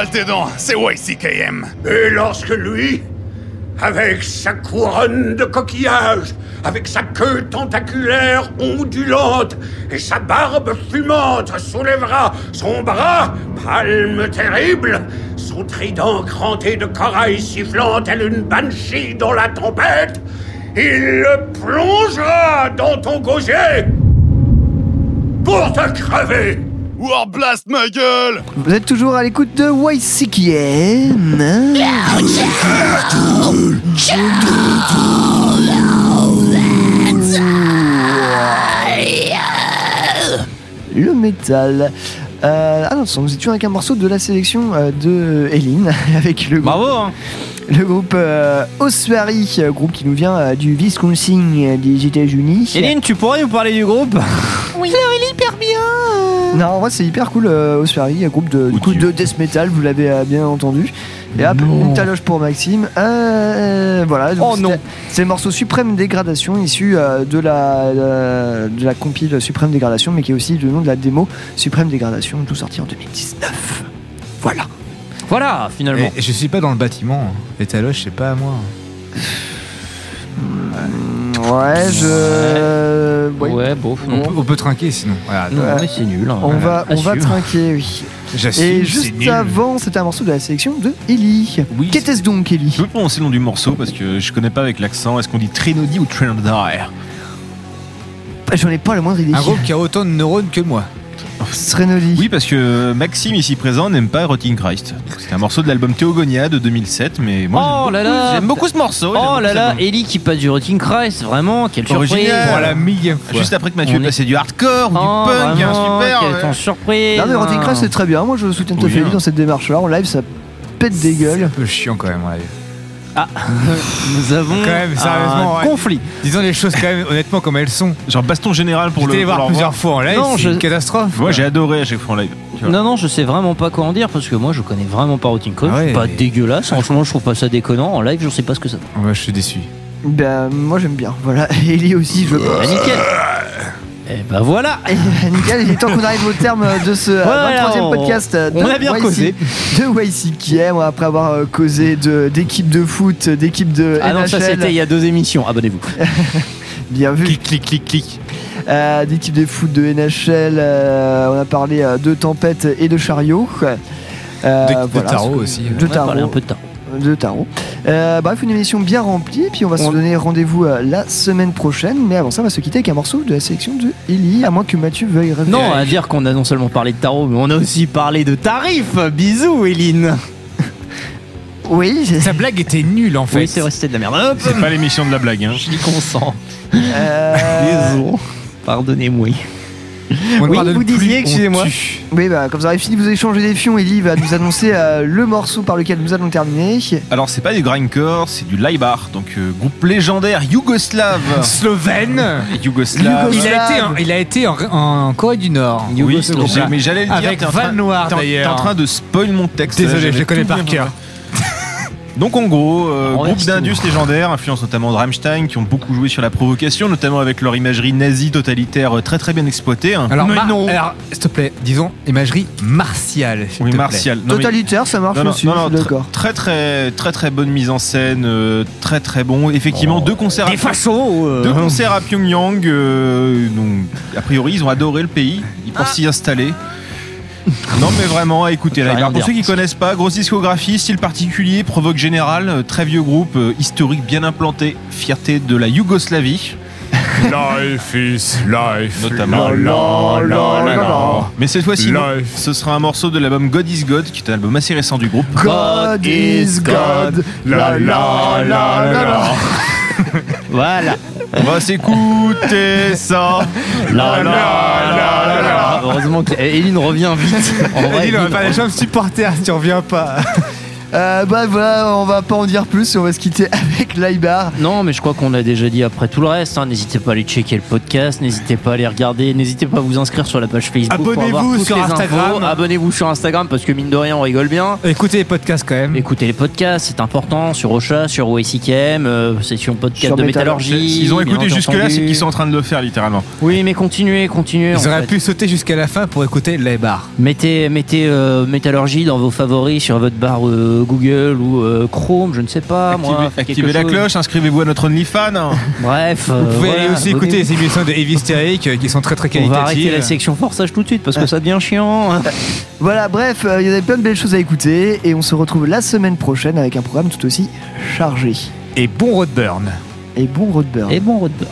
râle tes dents, c'est Y C K M. Et lorsque lui, avec sa couronne de coquillages, avec sa queue tentaculaire ondulante et sa barbe fumante, soulèvera son bras, palme terrible, son trident cranté de corail sifflant telle une banshee dans la tempête, il le plongera dans ton gosier pour te crever. Warblast ma gueule! Vous êtes toujours à l'écoute de Y C K M. Le métal. Euh, ah non, nous étions avec un morceau de la sélection euh, de Éline avec le groupe. Bravo hein. Le groupe euh, Ossuary, groupe qui nous vient euh, du Wisconsin euh, des États-Unis. Éline, tu pourrais nous parler du groupe? Oui. Alors, il est hyper bien. Non, en vrai, c'est hyper cool, euh, Ossuary, groupe de, oh de death metal, vous l'avez euh, bien entendu. Et hop, une taloche pour Maxime. Euh, voilà. Donc oh non. C'est le morceau Suprême Dégradation, issu euh, de la de, de la compile Suprême Dégradation, mais qui est aussi le nom de la démo Suprême Dégradation, tout sorti en deux mille dix-neuf. Voilà. Voilà, finalement. Et, et je suis pas dans le bâtiment. Les taloches, c'est pas à moi. Ouais, je. Ouais, ouais bon. On peut, on peut trinquer sinon. Voilà, non, euh, mais c'est nul. Hein. On va, on va trinquer, oui. J'assume, et juste avant, c'était un morceau de la sélection de Ellie. Oui. Qu'était-ce donc, Ellie? Je peux prononcer le nom du morceau parce que je connais pas avec l'accent. Est-ce qu'on dit Trinody ou Trinody? J'en ai pas la moindre idée. Un groupe qui a autant de neurones que moi. Trinody. Oui, parce que Maxime, ici présent, n'aime pas Rotting Christ. C'est un morceau de l'album Théogonia de deux mille sept, mais moi oh j'aime, beaucoup, là j'aime beaucoup ce morceau. Oh là là, Ellie qui passe du Rotting Christ, vraiment, quelle surprise. Pour la millième fois. Juste après que Mathieu est passé du hardcore, oh, du punk, vraiment, super. Quelle ouais. surprise. Non mais Rotting Christ, c'est très bien, moi je soutiens tout à fait Ellie dans cette démarche-là. En live, ça pète des gueules. C'est un peu chiant quand même en live. Ah, nous avons quand même, sérieusement, un ouais. conflit. Disons les choses quand même honnêtement comme elles sont. Genre baston général pour je le. Je les voir plusieurs fois en live, non, c'est je... une catastrophe. Moi ouais, j'ai adoré à chaque fois en live. Non non, je sais vraiment pas quoi en dire parce que moi je connais vraiment pas Routine Code. Ah ouais, pas et... dégueulasse. Franchement, je trouve pas ça déconnant. En live, je sais pas ce que ça. Ouais, je suis déçu. Ben moi j'aime bien. Voilà, Ellie aussi je. Bah, nickel. Et bah voilà. Et bah, nickel. Il est temps qu'on arrive au terme de ce voilà, vingt-troisième on... podcast de, on a bien Y C... causé. de Y C K M. Après avoir euh, causé de, d'équipe de foot, d'équipe de ah N H L. Ah non, ça c'était il y a deux émissions. Abonnez-vous. Bien vu. Clic, clic, clic, clic. Euh, d'équipe de foot, de N H L. Euh, on a parlé euh, de tempête et de chariot. Euh, de, voilà, de tarot aussi. De tarot. On a parlé un peu de tarot. de tarot. Euh, bref, une émission bien remplie, puis on va on... se donner rendez-vous euh, la semaine prochaine, mais avant ça, on va se quitter avec un morceau de la sélection de Ellie, à moins que Mathieu veuille revenir. Non, à dire qu'on a non seulement parlé de tarot, mais on a aussi parlé de tarifs. Bisous, Éline. Oui. Sa blague était nulle, en fait. Oui, c'est vrai, c'était de la merde. Hop. C'est pas l'émission de la blague, hein. J'y consens. Euh... Désolé. Pardonnez-moi. On oui, vous disiez, excusez-moi. Oui, bah, comme vous avez fini, vous échangez des fions. Ellie va nous annoncer euh, le morceau par lequel nous allons terminer. Alors, c'est pas du grindcore, c'est du Laibar, donc euh, groupe légendaire yougoslave. Slovène. Yougoslave. Il a été, en, il a été en, en Corée du Nord. Oui, mais j'allais le dire. Avec Van Noir, d'ailleurs. T'es en train de spoil mon texte. Désolé, là, je le connais par cœur. Donc en gros, euh, oh, groupe d'indus légendaire, influence notamment de Rammstein, qui ont beaucoup joué sur la provocation, notamment avec leur imagerie nazie totalitaire très très bien exploitée. Alors, mais mar- non. alors s'il te plaît, disons imagerie martiale. Oui, martiale. Non, totalitaire, mais... ça marche aussi. Non, non, non, d'accord. Très très très très bonne mise en scène, euh, très très bon. Effectivement, oh, deux concerts. Des à... fachos. Euh... Deux concerts à Pyongyang. Euh, donc a priori, ils ont adoré le pays. Ils pensent ah. s'y installer. Non mais vraiment, écoutez là. Pour dire. Ceux qui connaissent pas, grosse discographie, style particulier, provoque général, très vieux groupe, euh, historique bien implanté, fierté de la Yougoslavie. Life is life. Notamment. La, la, la, la, la. Mais cette fois-ci, life. ce sera un morceau de l'album God is God, qui est un album assez récent du groupe. God is God. La la la la. la, la. Voilà. On va s'écouter ça. La la la la. Heureusement que Éline revient vite. Éline, on va pas les gens me supporter si tu reviens pas. Euh, bah voilà, on va pas en dire plus, on va se quitter avec l'I B A R. Non, mais je crois qu'on a déjà dit après tout le reste. Hein. N'hésitez pas à aller checker le podcast, n'hésitez pas à aller regarder, n'hésitez pas à vous inscrire sur la page Facebook. Abonnez-vous pour avoir toutes sur les Instagram. Infos. Abonnez-vous sur Instagram parce que mine de rien, on rigole bien. Écoutez les podcasts quand même. Écoutez les podcasts, c'est important. Sur Ocha, sur Y C K M, euh, session podcast sur de Metalorgie. Métalorgie. S'ils ont écouté jusque-là, c'est qu'ils sont en train de le faire littéralement. Oui, mais continuez, continuez. Ils auraient fait. pu sauter jusqu'à la fin pour écouter l'I B A R. Mettez, mettez euh, Metalorgie dans vos favoris sur votre barre. Euh, Google ou euh, Chrome, je ne sais pas. Activez, moi, activez la chose. cloche, inscrivez-vous à notre OnlyFans. Hein. Bref, euh, vous pouvez voilà, aller aussi écouter les émissions de Heavy Hystérique euh, qui sont très très qualitatives. On va arrêter la section forçage tout de suite parce que ça devient chiant. Hein. Voilà, bref, il euh, y avait plein de belles choses à écouter et on se retrouve la semaine prochaine avec un programme tout aussi chargé. Et bon roadburn. Et bon roadburn. Et bon roadburn.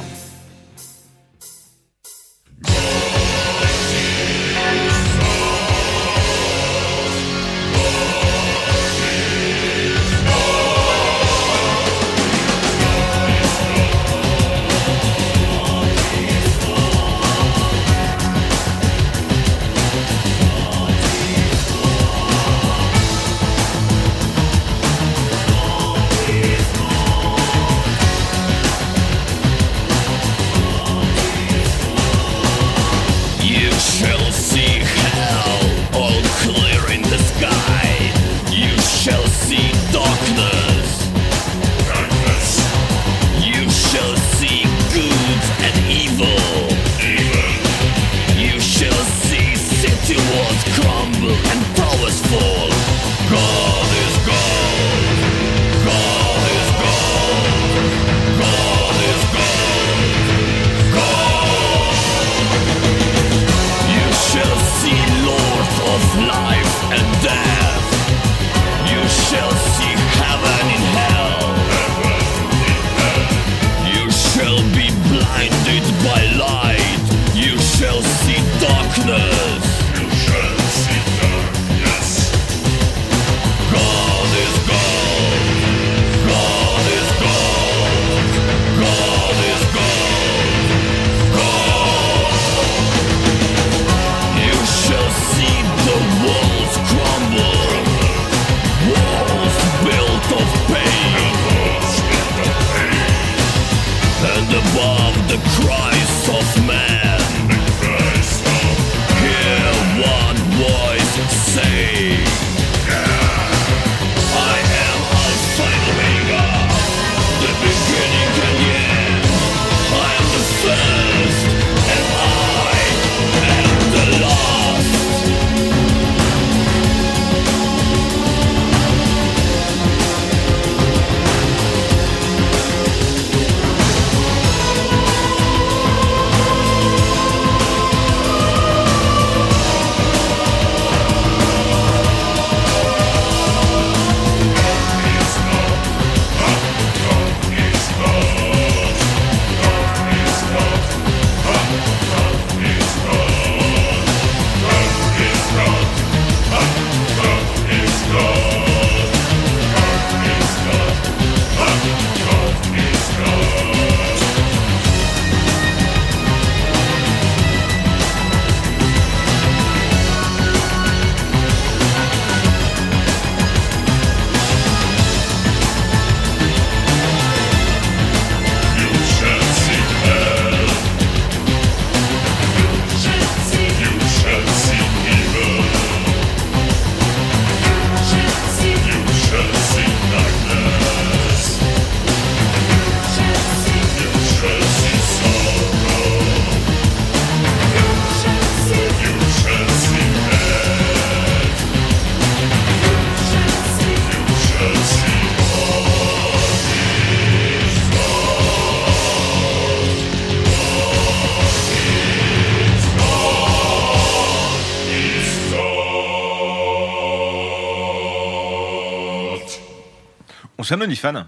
C'est un OnlyFans.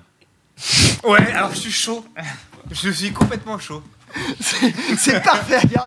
Ouais, alors je suis chaud. Je suis complètement chaud. C'est, c'est parfait.